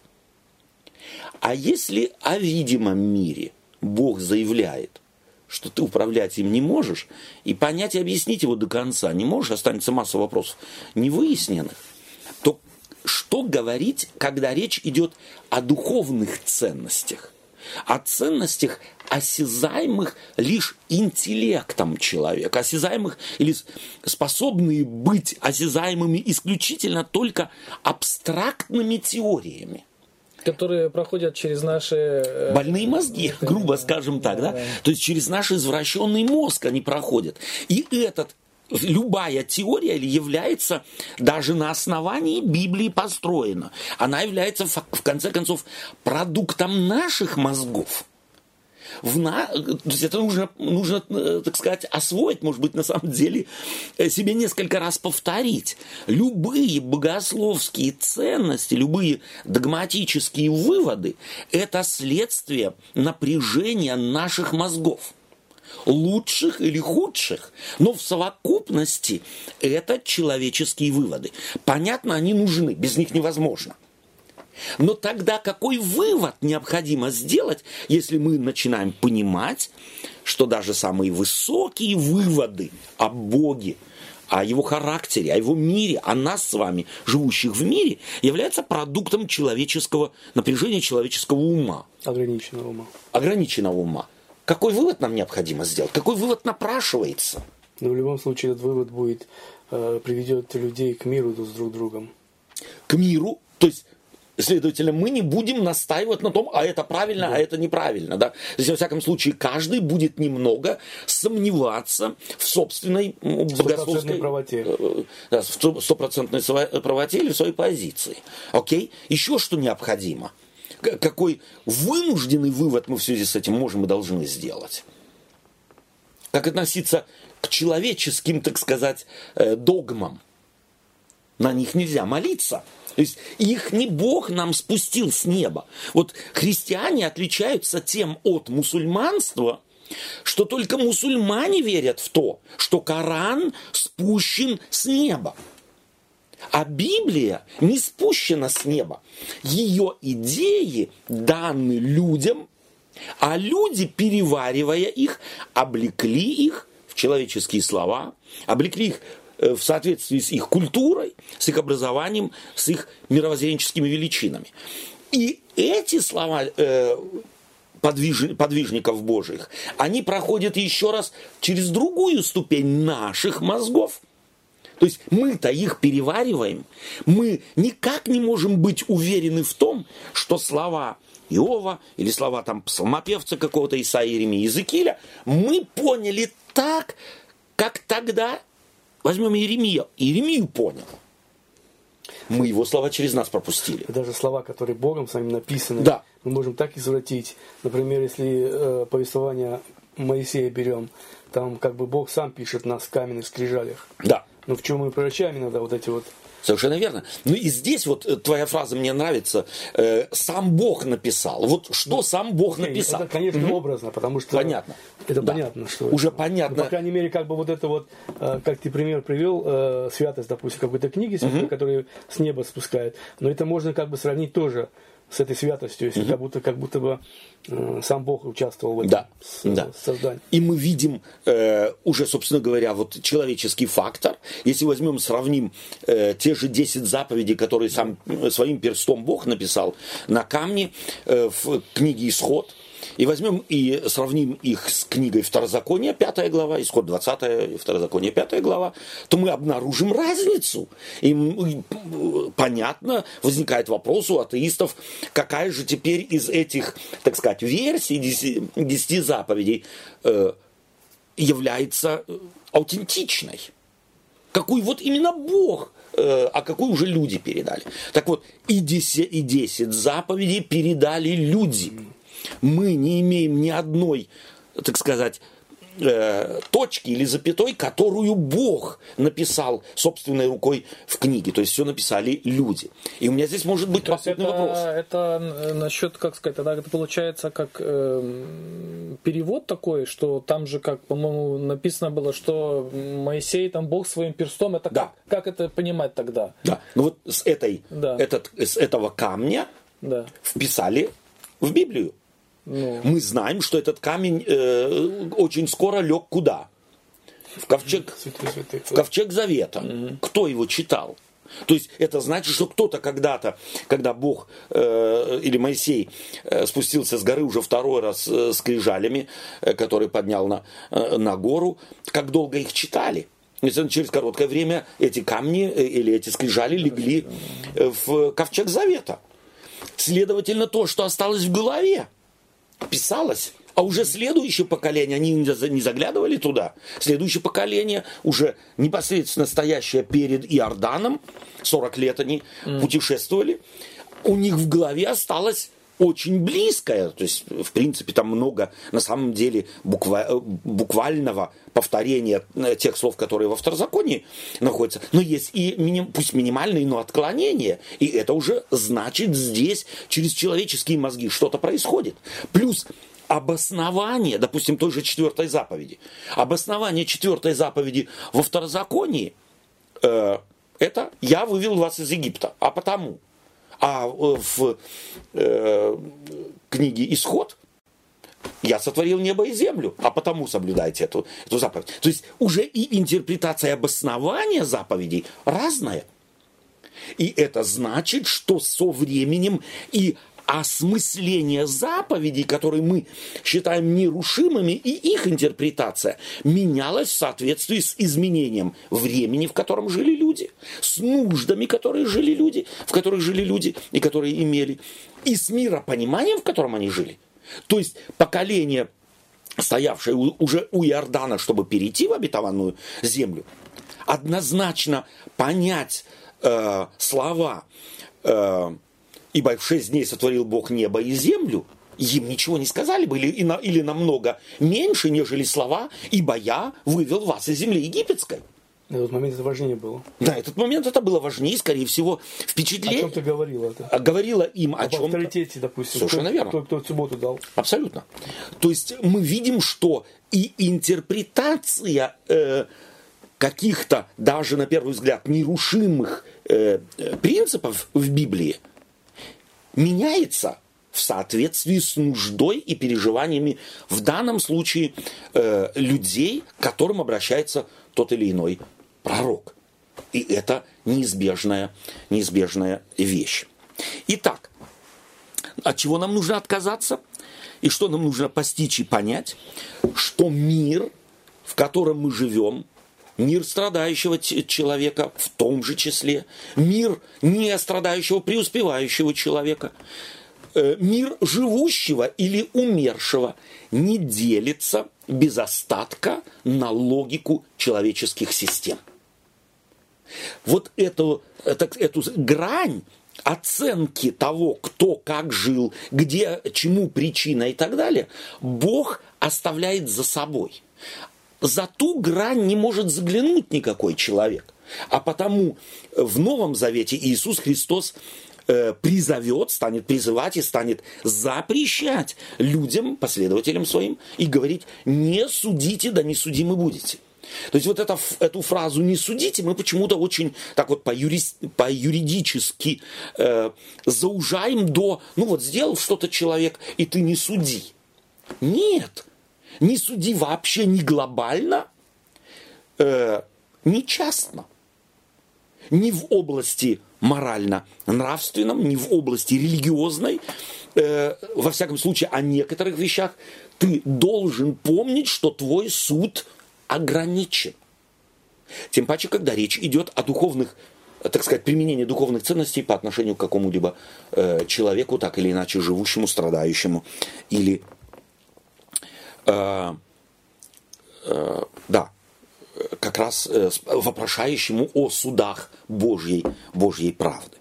А если о видимом мире Бог заявляет, что ты управлять им не можешь, и понять и объяснить его до конца не можешь, останется масса вопросов невыясненных, то что говорить, когда речь идет о духовных ценностях? О ценностях, осязаемых лишь интеллектом человека, осязаемых или способные быть осязаемыми исключительно только абстрактными теориями. Которые проходят через наши... больные мозги, грубо скажем так, да? То есть через наш извращенный мозг они проходят. И любая теория является, даже на основании Библии построена, она является, в конце концов, продуктом наших мозгов. То есть это нужно, так сказать, освоить, может быть, на самом деле, себе несколько раз повторить. Любые богословские ценности, любые догматические выводы – это следствие напряжения наших мозгов. Лучших или худших, но в совокупности это человеческие выводы. Понятно, они нужны, без них невозможно. Но тогда какой вывод необходимо сделать, если мы начинаем понимать, что даже самые высокие выводы о Боге, о его характере, о его мире, о нас с вами, живущих в мире, являются продуктом человеческого напряжения, человеческого ума. Ограниченного ума. Ограниченного ума. Какой вывод нам необходимо сделать? Какой вывод напрашивается? Но в любом случае этот вывод будет, приведет людей к миру друг с другом. К миру? То есть Следовательно, мы не будем настаивать на том, а это правильно, да, а это неправильно. Да? То есть, во всяком случае, каждый будет немного сомневаться в собственной богословской правоте. Да, в стопроцентной правоте или в своей позиции. Окей? Еще что необходимо? Какой вынужденный вывод мы в связи с этим можем и должны сделать? Как относиться к человеческим, так сказать, догмам? На них нельзя молиться. То есть их не Бог нам спустил с неба. Вот христиане отличаются тем от мусульманства, что только мусульмане верят в то, что Коран спущен с неба. А Библия не спущена с неба. Ее идеи даны людям, а люди, переваривая их, облекли их в человеческие слова, облекли их в соответствии с их культурой, с их образованием, с их мировоззренческими величинами. И эти слова подвижников Божьих, они проходят еще раз через другую ступень наших мозгов. То есть мы-то их перевариваем, мы никак не можем быть уверены в том, что слова Иова или слова там псалмопевца какого-то, Исаии, Иеремии, Иезекииля, мы поняли так, как тогда. Возьмем Иеремию. Иеремию понял. Мы его слова через нас пропустили. И даже слова, которые Богом сами написаны, да, мы можем так извратить. Например, если повествование Моисея берем, там как бы Бог сам пишет нас в каменных скрижалях. Да. Но в чем мы превращаем иногда вот эти вот... Совершенно верно. Ну и здесь вот твоя фраза мне нравится. Сам Бог написал. Вот что да, сам Бог написал. Это, конечно, образно, потому что... Понятно. Это да, понятно, что... Уже это понятно. Ну, по крайней мере, как бы вот это вот, как ты пример привел, святость, допустим, какой-то книги, которую с неба спускают. Но это можно как бы сравнить тоже с этой святостью, если как будто бы сам Бог участвовал в этом создании. И мы видим уже, собственно говоря, вот человеческий фактор. Если возьмем, сравним те же 10 заповедей, которые сам своим перстом Бог написал на камне в книге «Исход», и возьмем и сравним их с книгой Второзакония, 5 глава, Исход 20, Второзаконие, 5 глава, то мы обнаружим разницу. И понятно, возникает вопрос у атеистов, какая же теперь из этих, так сказать, версий 10 заповедей является аутентичной. Какую вот именно Бог, а какую уже люди передали. Так вот, и 10 заповедей передали люди. Мы не имеем ни одной, так сказать, точки или запятой, которую Бог написал собственной рукой в книге. То есть все написали люди. И у меня здесь может быть последний вопрос. Это насчет, как сказать, это получается как перевод такой, что там же, как, по-моему, написано было, что Моисей, там Бог своим перстом. Это да. Как это понимать тогда? Да. Ну вот с этого камня вписали в Библию. Мы знаем, что этот камень очень скоро лег куда? В Ковчег Завета. Кто его читал? То есть это значит, что кто-то когда-то, когда Бог или Моисей спустился с горы уже второй раз скрижалями, которые поднял на гору, как долго их читали? Через короткое время эти камни или эти скрижали легли в Ковчег Завета. Следовательно, то, что осталось в голове, писалось, а уже следующее поколение, они не заглядывали туда, следующее поколение, уже непосредственно стоящее перед Иорданом, 40 лет они путешествовали, у них в голове осталось очень близкое, то есть, в принципе, там много, на самом деле, буквального повторения тех слов, которые во Второзаконии находятся, но есть и, пусть минимальные, но отклонения, и это уже значит здесь через человеческие мозги что-то происходит. Плюс обоснование, допустим, той же 4 заповеди. Обоснование 4 заповеди во Второзаконии, это «Я вывел вас из Египта, а потому». А в книге «Исход» «Я сотворил небо и землю, а потому соблюдайте эту заповедь». То есть уже и интерпретация и обоснование заповедей разная. И это значит, что со временем и осмысление заповедей, которые мы считаем нерушимыми, и их интерпретация менялась в соответствии с изменением времени, в котором жили люди, с нуждами, в которых жили люди, и которые имели, и с миропониманием, в котором они жили. То есть поколение, стоявшее уже у Иордана, чтобы перейти в обетованную землю, однозначно понять слова «Ибо в 6 дней сотворил Бог небо и землю», им ничего не сказали бы, или намного меньше, нежели слова «Ибо я вывел вас из земли египетской». На этот момент это важнее было. На этот момент это было важнее, скорее всего, впечатление. О чем ты говорила? Говорила им о чем-то. Об авторитете, допустим. Совершенно верно. Кто субботу дал. Абсолютно. То есть мы видим, что и интерпретация каких-то, даже на первый взгляд, нерушимых принципов в Библии меняется в соответствии с нуждой и переживаниями, в данном случае, людей, к которым обращается тот или иной пророк. И это неизбежная вещь. Итак, от чего нам нужно отказаться? И что нам нужно постичь и понять? Что мир, в котором мы живем, мир страдающего человека в том же числе, мир не страдающего, преуспевающего человека, мир живущего или умершего, не делится без остатка на логику человеческих систем. Вот эту грань оценки того, кто как жил, где, чему причина и так далее, Бог оставляет за собой. За ту грань не может заглянуть никакой человек. А потому в Новом Завете Иисус Христос станет призывать и станет запрещать людям, последователям своим, и говорить: не судите, да не судимы будете. То есть вот эту фразу «не судите» мы почему-то очень так вот по-юридически заужаем до «ну вот сделал что-то человек, и ты не суди». Нет. Не суди вообще не глобально, не частно, не в области морально-нравственном, не в области религиозной. Во всяком случае, о некоторых вещах ты должен помнить, что твой суд ограничен. Тем паче, когда речь идет о духовных, так сказать, применении духовных ценностей по отношению к какому-либо человеку, так или иначе живущему, страдающему или как раз вопрошающему о судах Божьей правды.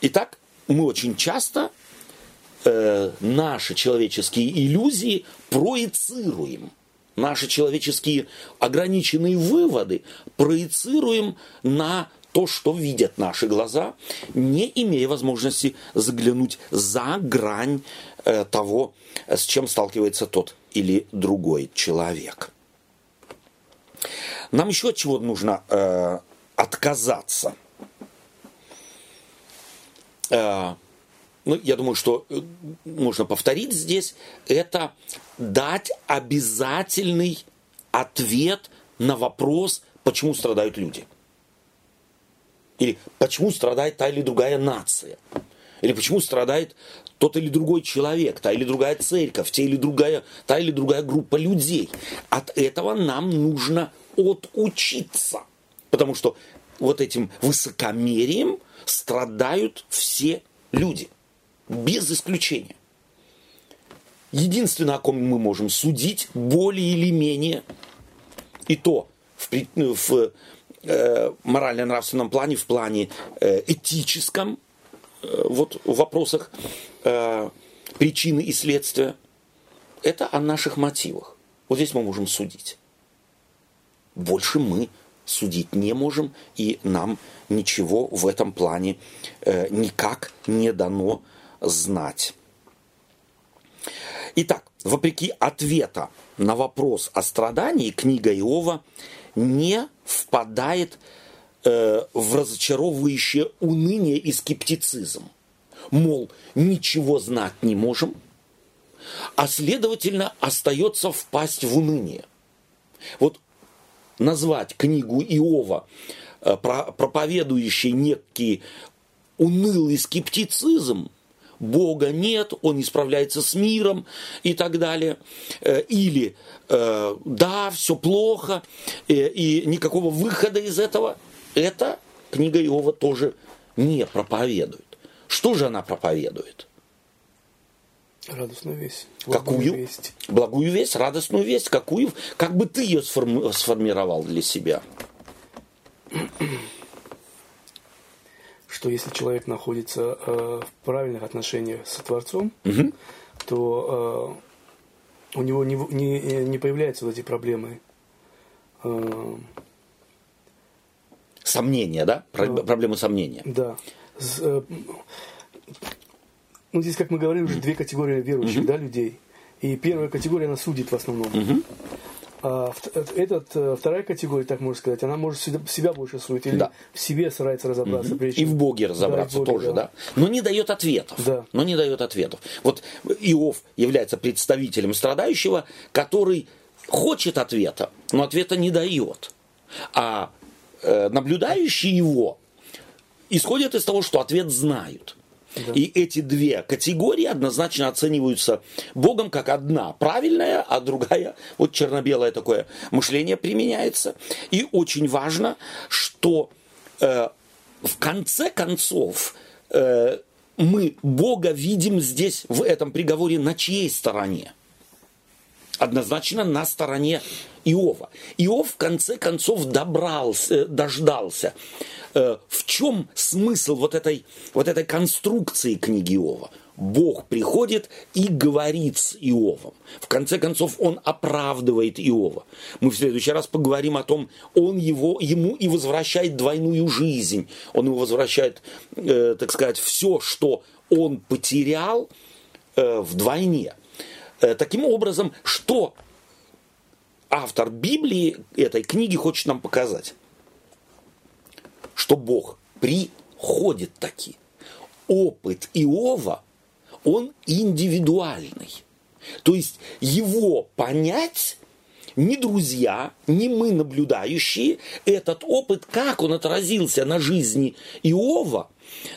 Итак, мы очень часто наши человеческие иллюзии проецируем, наши человеческие ограниченные выводы проецируем на то, что видят наши глаза, не имея возможности заглянуть за грань того, с чем сталкивается тот или другой человек. Нам еще от чего нужно отказаться. Я думаю, что можно повторить здесь. Это дать обязательный ответ на вопрос, почему страдают люди. Или почему страдает та или другая нация. Или почему страдает тот или другой человек, та или другая церковь, та или другая группа людей. От этого нам нужно отучиться. Потому что вот этим высокомерием страдают все люди. Без исключения. Единственное, о ком мы можем судить, более или менее, и то в морально-нравственном плане, в плане этическом, вот в вопросах причины и следствия, это о наших мотивах. Вот здесь мы можем судить. Больше мы судить не можем, и нам ничего в этом плане никак не дано знать. Итак, вопреки ответа на вопрос о страдании, книга Иова не впадает в разочаровывающее уныние и скептицизм. Мол, ничего знать не можем, а следовательно остается впасть в уныние. Вот назвать книгу Иова, проповедующей некий унылый скептицизм, Бога нет, он исправляется с миром и так далее. Или да, все плохо, и никакого выхода из этого. Эта книга Иова тоже не проповедует. Что же она проповедует? Радостную весть. Какую? Весть. Благую весть, радостную весть. Какую? Как бы ты ее сформировал для себя? Что если человек находится в правильных отношениях с Творцом, угу, то у него не появляются вот эти проблемы. Сомнения, да? Проблемы сомнения. Да. Ну, здесь, как мы говорили, уже две категории верующих, да, людей. И первая категория, она судит в основном. А вторая категория, так можно сказать, она может себя больше судить. Или в себе старается разобраться. И в Боге разобраться, да, тоже, да. Но не дает ответов. Да. Но не дает ответов. Вот Иов является представителем страдающего, который хочет ответа, но ответа не дает. А наблюдающие его исходят из того, что ответ знают. Да. И эти две категории однозначно оцениваются Богом как одна правильная, а другая, вот черно-белое такое мышление применяется. И очень важно, что в конце концов мы Бога видим здесь, в этом приговоре, на чьей стороне? Однозначно на стороне Иова. Иов в конце концов дождался. В чем смысл вот этой конструкции книги Иова? Бог приходит и говорит с Иовом. В конце концов, он оправдывает Иова. Мы в следующий раз поговорим о том, он ему и возвращает двойную жизнь. Он ему возвращает, так сказать, все, что он потерял, вдвойне. Таким образом, что автор Библии этой книги хочет нам показать? Что Бог приходит таки. Опыт Иова, он индивидуальный. То есть его понять ни друзья, ни мы, наблюдающие, этот опыт, как он отразился на жизни Иова,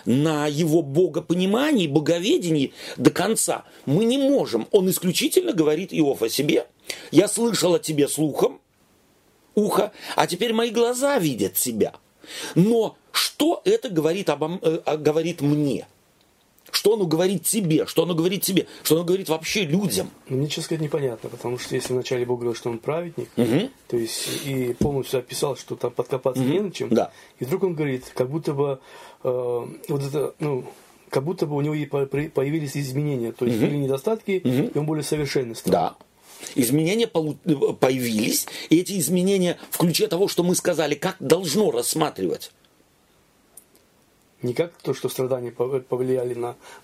на его богопонимании, боговедении до конца, мы не можем. Он исключительно говорит, Иов, о себе. Я слышал о тебе слухом, ухо, а теперь мои глаза видят тебя. Но что это говорит мне? Что оно говорит тебе? Что оно говорит тебе? Что оно говорит вообще людям? Мне, честно сказать, непонятно, потому что если вначале Бог говорил, что он праведник, то есть и полностью описал, что там подкопаться не на чем, да, и вдруг он говорит, как будто бы вот это, ну, как будто бы у него появились изменения, то есть были недостатки, и он более совершенный стал. Да. Изменения появились, и эти изменения в ключе того, что мы сказали, как должно рассматривать. Не как то, что страдания повлияли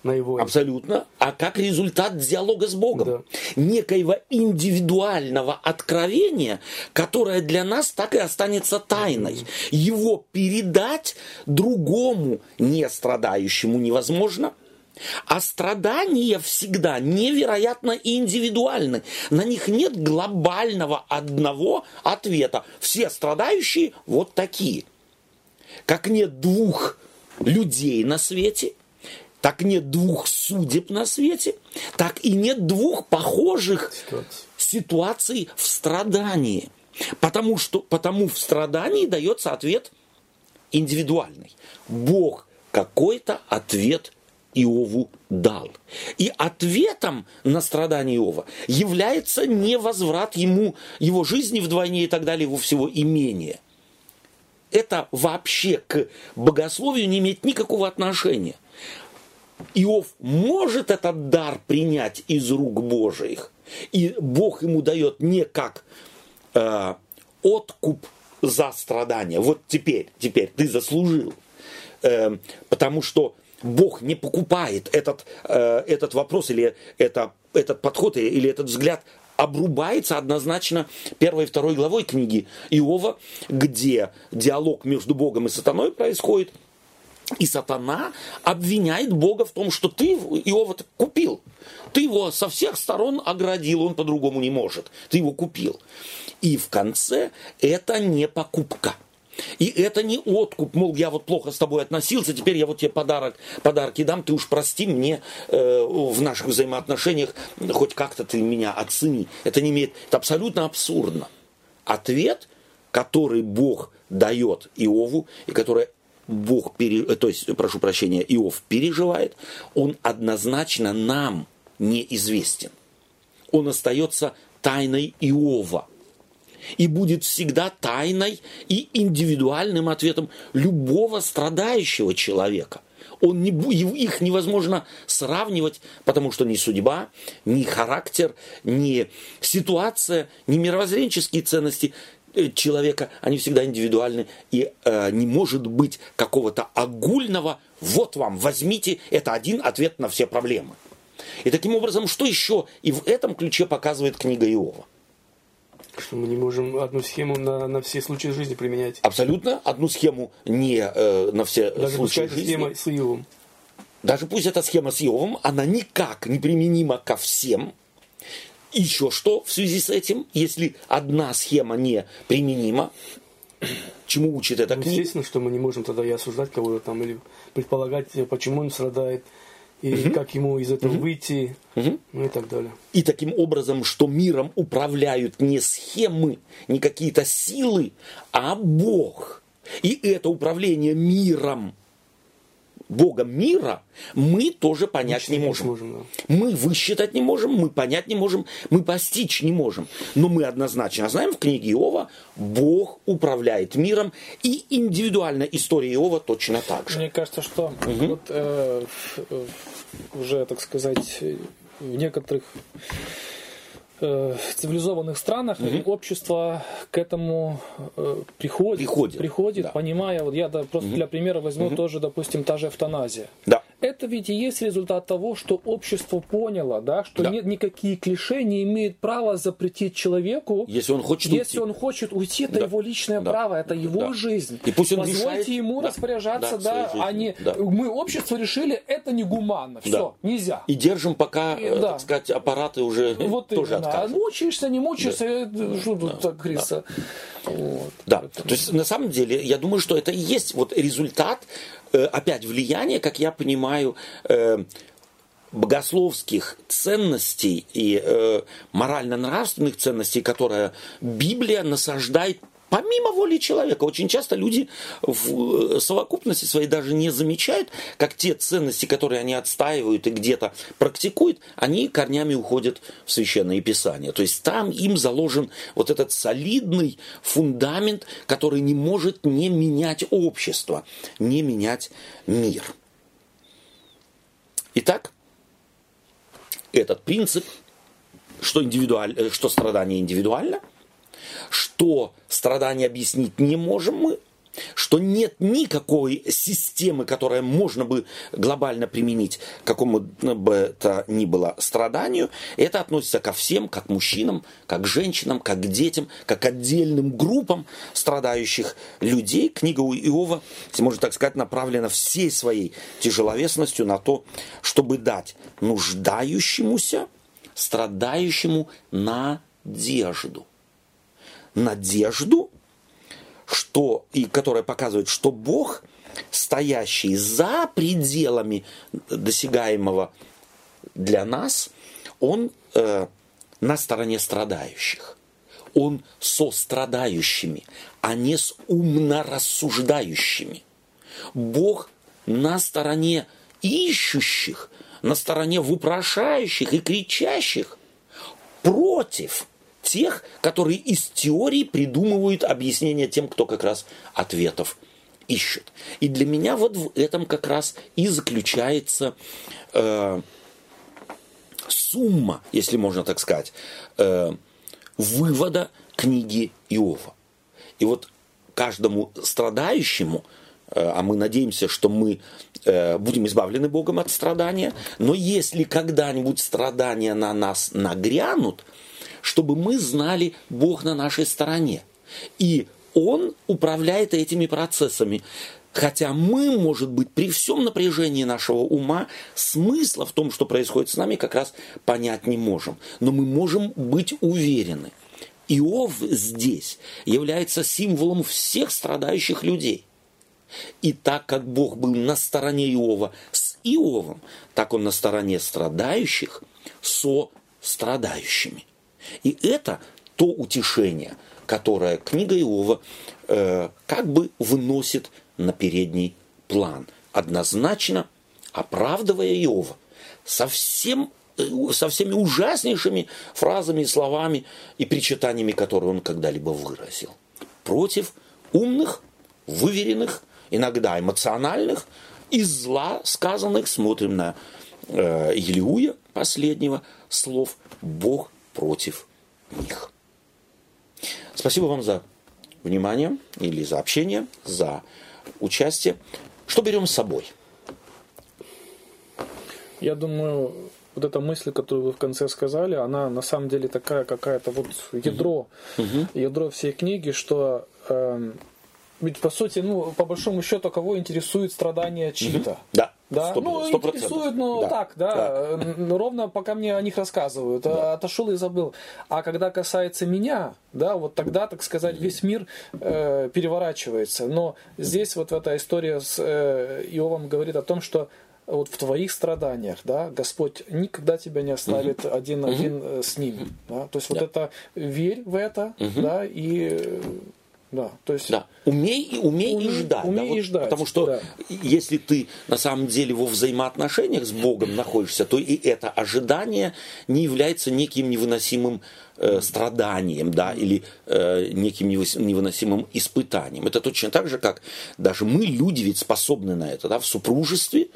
на его... Абсолютно. А как результат диалога с Богом. Да. Некоего индивидуального откровения, которое для нас так и останется тайной. Его передать другому не страдающему невозможно. А страдания всегда невероятно индивидуальны. На них нет глобального одного ответа. Все страдающие вот такие. Как нет двух людей на свете, так нет двух судеб на свете, так и нет двух похожих ситуаций в страдании. Потому в страдании дается ответ индивидуальный. Бог какой-то ответ Иову дал. И ответом на страдание Иова является не возврат ему его жизни вдвойне и так далее, его всего имения. Это вообще к богословию не имеет никакого отношения. Иов может этот дар принять из рук Божиих, и Бог ему дает не как откуп за страдания. Вот теперь ты заслужил. Потому что Бог не покупает этот вопрос, или этот подход, или этот взгляд обрубается однозначно 1 и 2 главой книги Иова, где диалог между Богом и сатаной происходит, и сатана обвиняет Бога в том, что ты Иова купил, ты его со всех сторон оградил, он по-другому не может, ты его купил. И в конце это не покупка. И это не откуп, мол, я вот плохо с тобой относился, теперь я вот тебе подарки дам, ты уж прости мне в наших взаимоотношениях, хоть как-то ты меня оцени. Это не имеет, это абсолютно абсурдно. Ответ, который Бог дает Иову, и который Бог, Иов переживает, он однозначно нам неизвестен. Он остается тайной Иова. И будет всегда тайной и индивидуальным ответом любого страдающего человека. Их невозможно сравнивать, потому что ни судьба, ни характер, ни ситуация, ни мировоззренческие ценности человека, они всегда индивидуальны. И не может быть какого-то огульного «вот вам, возьмите», это один ответ на все проблемы. И таким образом, что еще и в этом ключе показывает книга Иова? Что мы не можем одну схему на все случаи жизни применять. Абсолютно. Одну схему на все даже случаи жизни. Даже пусть схема с Иовом. Даже пусть эта схема с Иовом, она никак не применима ко всем. Еще что в связи с этим, если одна схема не применима, чему учит эта книга? Естественно, что мы не можем тогда и осуждать кого-то там, или предполагать, почему он страдает, и как ему из этого выйти, ну и так далее. И таким образом, что миром управляют не схемы, не какие-то силы, а Бог. И это управление миром, Богом мира, мы тоже понять не можем. Да. Мы высчитать не можем, мы понять не можем, мы постичь не можем. Но мы однозначно знаем, в книге Иова Бог управляет миром, и индивидуальная история Иова точно так же. Мне кажется, что вот, уже, так сказать, в некоторых цивилизованных странах общество к этому приходит, да. Понимая, вот я просто для примера возьму тоже, допустим, та же эвтаназия. Да. Это ведь и есть результат того, что общество поняло, да, что нет, никакие клише не имеют права запретить человеку, если он хочет уйти. Это его личное право, это его жизнь. И пусть он позвольте ему распоряжаться, да, а не мы общество решили, это не гуманно, все, нельзя. И держим пока, так сказать, аппараты уже вот тоже отказывают. Мучаешься, не мучаешься, что тут так говорится. То есть на самом деле я думаю, что это и есть вот результат. Опять влияние, как я понимаю, богословских ценностей и морально-нравственных ценностей, которые Библия насаждает помимо воли человека. Очень часто люди в совокупности своей даже не замечают, как те ценности, которые они отстаивают и где-то практикуют, они корнями уходят в Священное Писание. То есть там им заложен вот этот солидный фундамент, который не может не менять общество, не менять мир. Итак, этот принцип, что страдание индивидуально, что страдания объяснить не можем мы, что нет никакой системы, которая можно бы глобально применить к какому бы то ни было страданию. Это относится ко всем, как мужчинам, как женщинам, как детям, как отдельным группам страдающих людей. Книга Иова, если можно так сказать, направлена всей своей тяжеловесностью на то, чтобы дать нуждающемуся, страдающему надежду. Надежду, которая показывает, что Бог, стоящий за пределами досягаемого для нас, Он на стороне страдающих. Он со страдающими, а не с умно рассуждающими. Бог на стороне ищущих, на стороне вопрошающих и кричащих против тех, которые из теории придумывают объяснения тем, кто как раз ответов ищет. И для меня вот в этом как раз и заключается сумма, если можно так сказать, вывода книги Иова. И вот каждому страдающему, а мы надеемся, что мы будем избавлены Богом от страдания, но если когда-нибудь страдания на нас нагрянут, чтобы мы знали, Бог на нашей стороне. И Он управляет этими процессами. Хотя мы, может быть, при всем напряжении нашего ума, смысла в том, что происходит с нами, как раз понять не можем. Но мы можем быть уверены. Иов здесь является символом всех страдающих людей. И так как Бог был на стороне Иова с Иовом, так он на стороне страдающих со страдающими. И это то утешение, которое книга Иова как бы выносит на передний план, однозначно оправдывая Иова со всеми ужаснейшими фразами и словами и причитаниями, которые он когда-либо выразил. Против умных, выверенных, иногда эмоциональных, из зла сказанных, смотрим на Елиуя последнего, слов «Бог против них». Спасибо вам за внимание или за общение, за участие. Что берем с собой? Я думаю, вот эта мысль, которую вы в конце сказали, она на самом деле такая какая-то вот ядро, ядро всей книги, что ведь по сути, по большому счету, кого интересует страдание чьи-то? Да, 100%. Ну, интересует, но ровно пока мне о них рассказывают, отошел и забыл. А когда касается меня, вот тогда, так сказать, весь мир переворачивается. Но здесь вот эта история с Иовом говорит о том, что вот в твоих страданиях, Господь никогда тебя не оставит один с ними. То есть вот это верь в это, и... Умей и ждать. Потому что если ты на самом деле во взаимоотношениях с Богом находишься, то и это ожидание не является неким невыносимым страданием, или неким невыносимым испытанием. Это точно так же, как даже мы, люди, ведь способны на это. В супружестве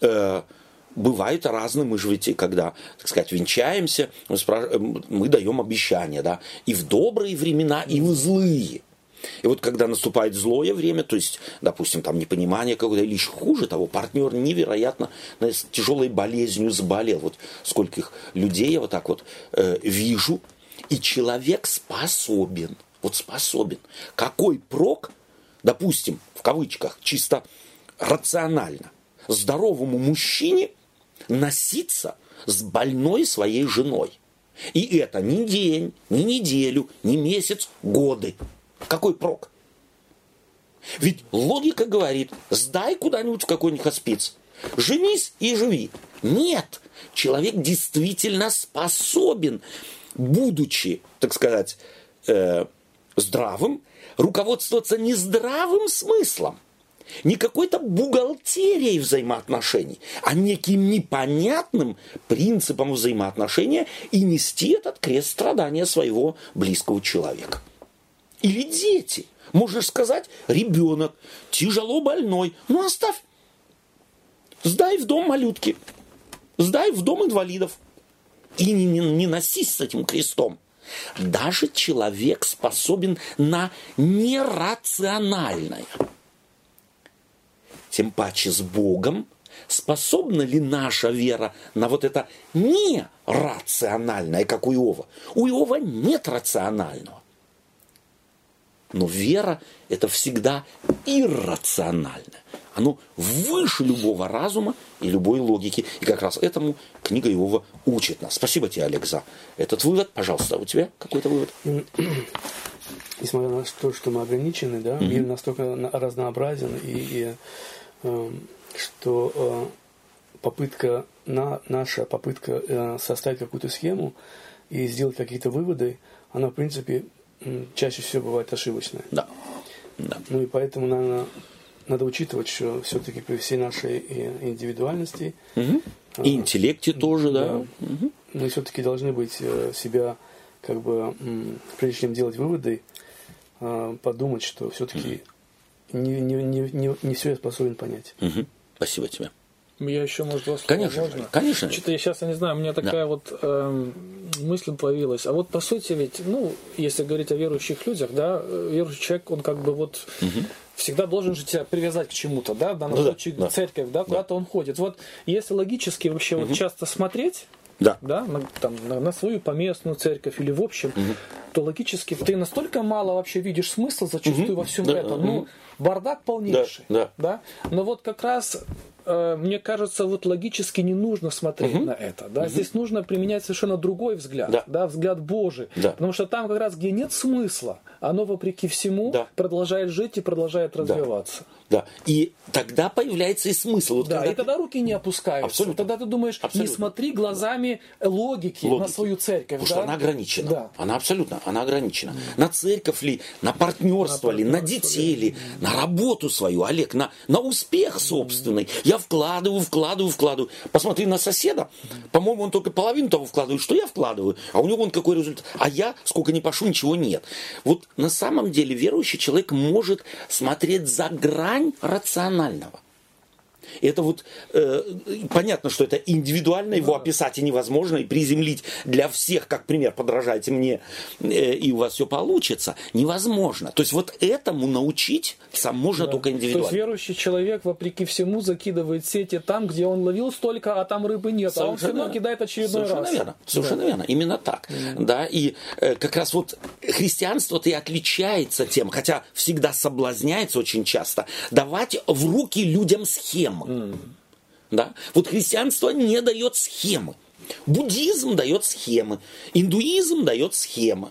бывает разным, мы же ведь, когда, так сказать, венчаемся, мы даем обещания, и в добрые времена, и в злые. И вот когда наступает злое время, то есть, допустим, там непонимание какое-то, или еще хуже того, партнер невероятно с тяжелой болезнью заболел. Вот скольких людей я вот так вот вижу. И человек способен, Какой прок, допустим, в кавычках, чисто рационально, здоровому мужчине носиться с больной своей женой. И это не день, не неделю, не месяц, годы. Какой прок? Ведь логика говорит, сдай куда-нибудь в какой-нибудь хоспиц, женись и живи. Нет, человек действительно способен, будучи, так сказать, здравым, руководствоваться не здравым смыслом, не какой-то бухгалтерией взаимоотношений, а неким непонятным принципом взаимоотношения и нести этот крест страдания своего близкого человека. Или дети. Можно сказать, ребенок тяжело больной. Оставь. Сдай в дом малютки. Сдай в дом инвалидов. И не носись с этим крестом. Даже человек способен на нерациональное. Тем паче с Богом, способна ли наша вера на вот это нерациональное, как у Иова? У Иова нет рационального. Но вера – это всегда иррациональное. Оно выше любого разума и любой логики. И как раз этому книга Иова учит нас. Спасибо тебе, Олег, за этот вывод. Пожалуйста, у тебя какой-то вывод? Несмотря на то, что мы ограничены, мир настолько разнообразен, и что попытка наша попытка составить какую-то схему и сделать какие-то выводы, она, в принципе, чаще всего бывает ошибочная. Да. Ну и поэтому, наверное, надо учитывать, что все-таки при всей нашей индивидуальности и интеллекте тоже, мы все-таки должны быть себя как бы прежде чем делать выводы, подумать, что все-таки не все я способен понять. Спасибо тебе. Я еще, может, вас... Конечно. Что-то я сейчас, я не знаю, у меня такая мысль появилась. А вот по сути ведь, если говорить о верующих людях, верующий человек, он как бы всегда должен же тебя привязать к чему-то, в данном случае церковь, куда-то он ходит. Вот если логически вообще часто смотреть... на свою поместную церковь или в общем, то логически ты настолько мало вообще видишь смысла зачастую во всем этом. Бардак полнейший. Но вот как раз мне кажется, вот логически не нужно смотреть на это. Да? Здесь нужно применять совершенно другой взгляд, да, взгляд Божий. Да. Потому что там как раз, где нет смысла, оно, вопреки всему, продолжает жить и продолжает развиваться. Да. И тогда появляется и смысл. Вот да, когда и тогда руки не опускаются. Абсолютно. Тогда ты думаешь, не смотри глазами логики на свою церковь. Потому что она ограничена. Да. Она абсолютно, она ограничена. На церковь ли, на партнерство ли, на детей ли, на работу свою, Олег, на успех собственный. Я вкладываю. Посмотри на соседа. По-моему, он только половину того вкладывает, что я вкладываю. А у него вон какой результат. А я, сколько ни пошу, ничего нет. Вот на самом деле верующий человек может смотреть за грань рационального. Это вот понятно, что это индивидуально, его описать и невозможно, и приземлить для всех, как пример, подражайте мне, и у вас все получится, невозможно. То есть вот этому научить сам можно только индивидуально. То есть верующий человек, вопреки всему, закидывает сети там, где он ловил столько, а там рыбы нет, а он все равно кидает очередной раз. Совершенно верно, именно так. Да, и как раз вот христианство-то и отличается тем, хотя всегда соблазняется очень часто, давать в руки людям схемы. Да? Вот христианство не дает схемы. Буддизм дает схемы. Индуизм дает схемы.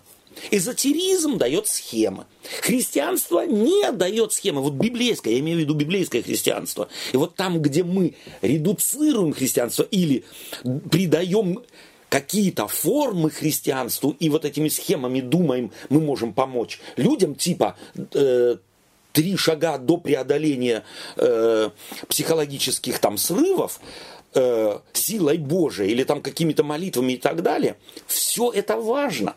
Эзотеризм дает схемы. Христианство не дает схемы. Вот библейское, я имею в виду библейское христианство. И вот там, где мы редуцируем христианство или придаем какие-то формы христианству и вот этими схемами думаем, мы можем помочь людям, типа... 3 шага до преодоления психологических там срывов силой Божией или там какими-то молитвами и так далее. Все это важно,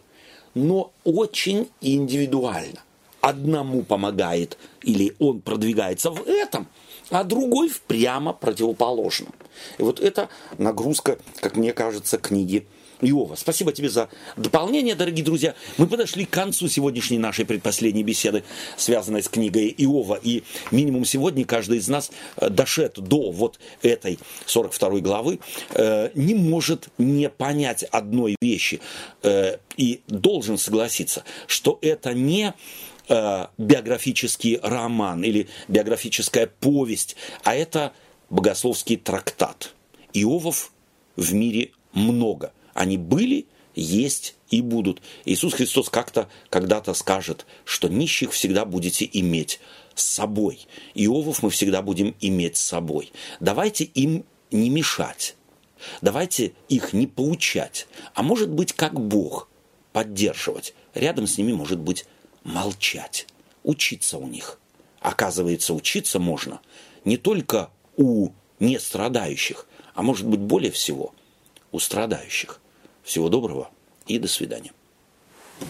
но очень индивидуально. Одному помогает или он продвигается в этом, а другой в прямо противоположном. И вот это нагрузка, как мне кажется, книги Иова. Спасибо тебе за дополнение, дорогие друзья. Мы подошли к концу сегодняшней нашей предпоследней беседы, связанной с книгой Иова. И минимум сегодня каждый из нас, дошед до вот этой 42 главы, не может не понять одной вещи и должен согласиться, что это не биографический роман или биографическая повесть, а это богословский трактат. Иовов в мире много. Они были, есть и будут. Иисус Христос как-то когда-то скажет, что нищих всегда будете иметь с собой. Иовов мы всегда будем иметь с собой. Давайте им не мешать. Давайте их не поучать. А может быть, как Бог, поддерживать. Рядом с ними, может быть, молчать. Учиться у них. Оказывается, учиться можно не только у нестрадающих, а может быть, более всего, у страдающих. Всего доброго и до свидания.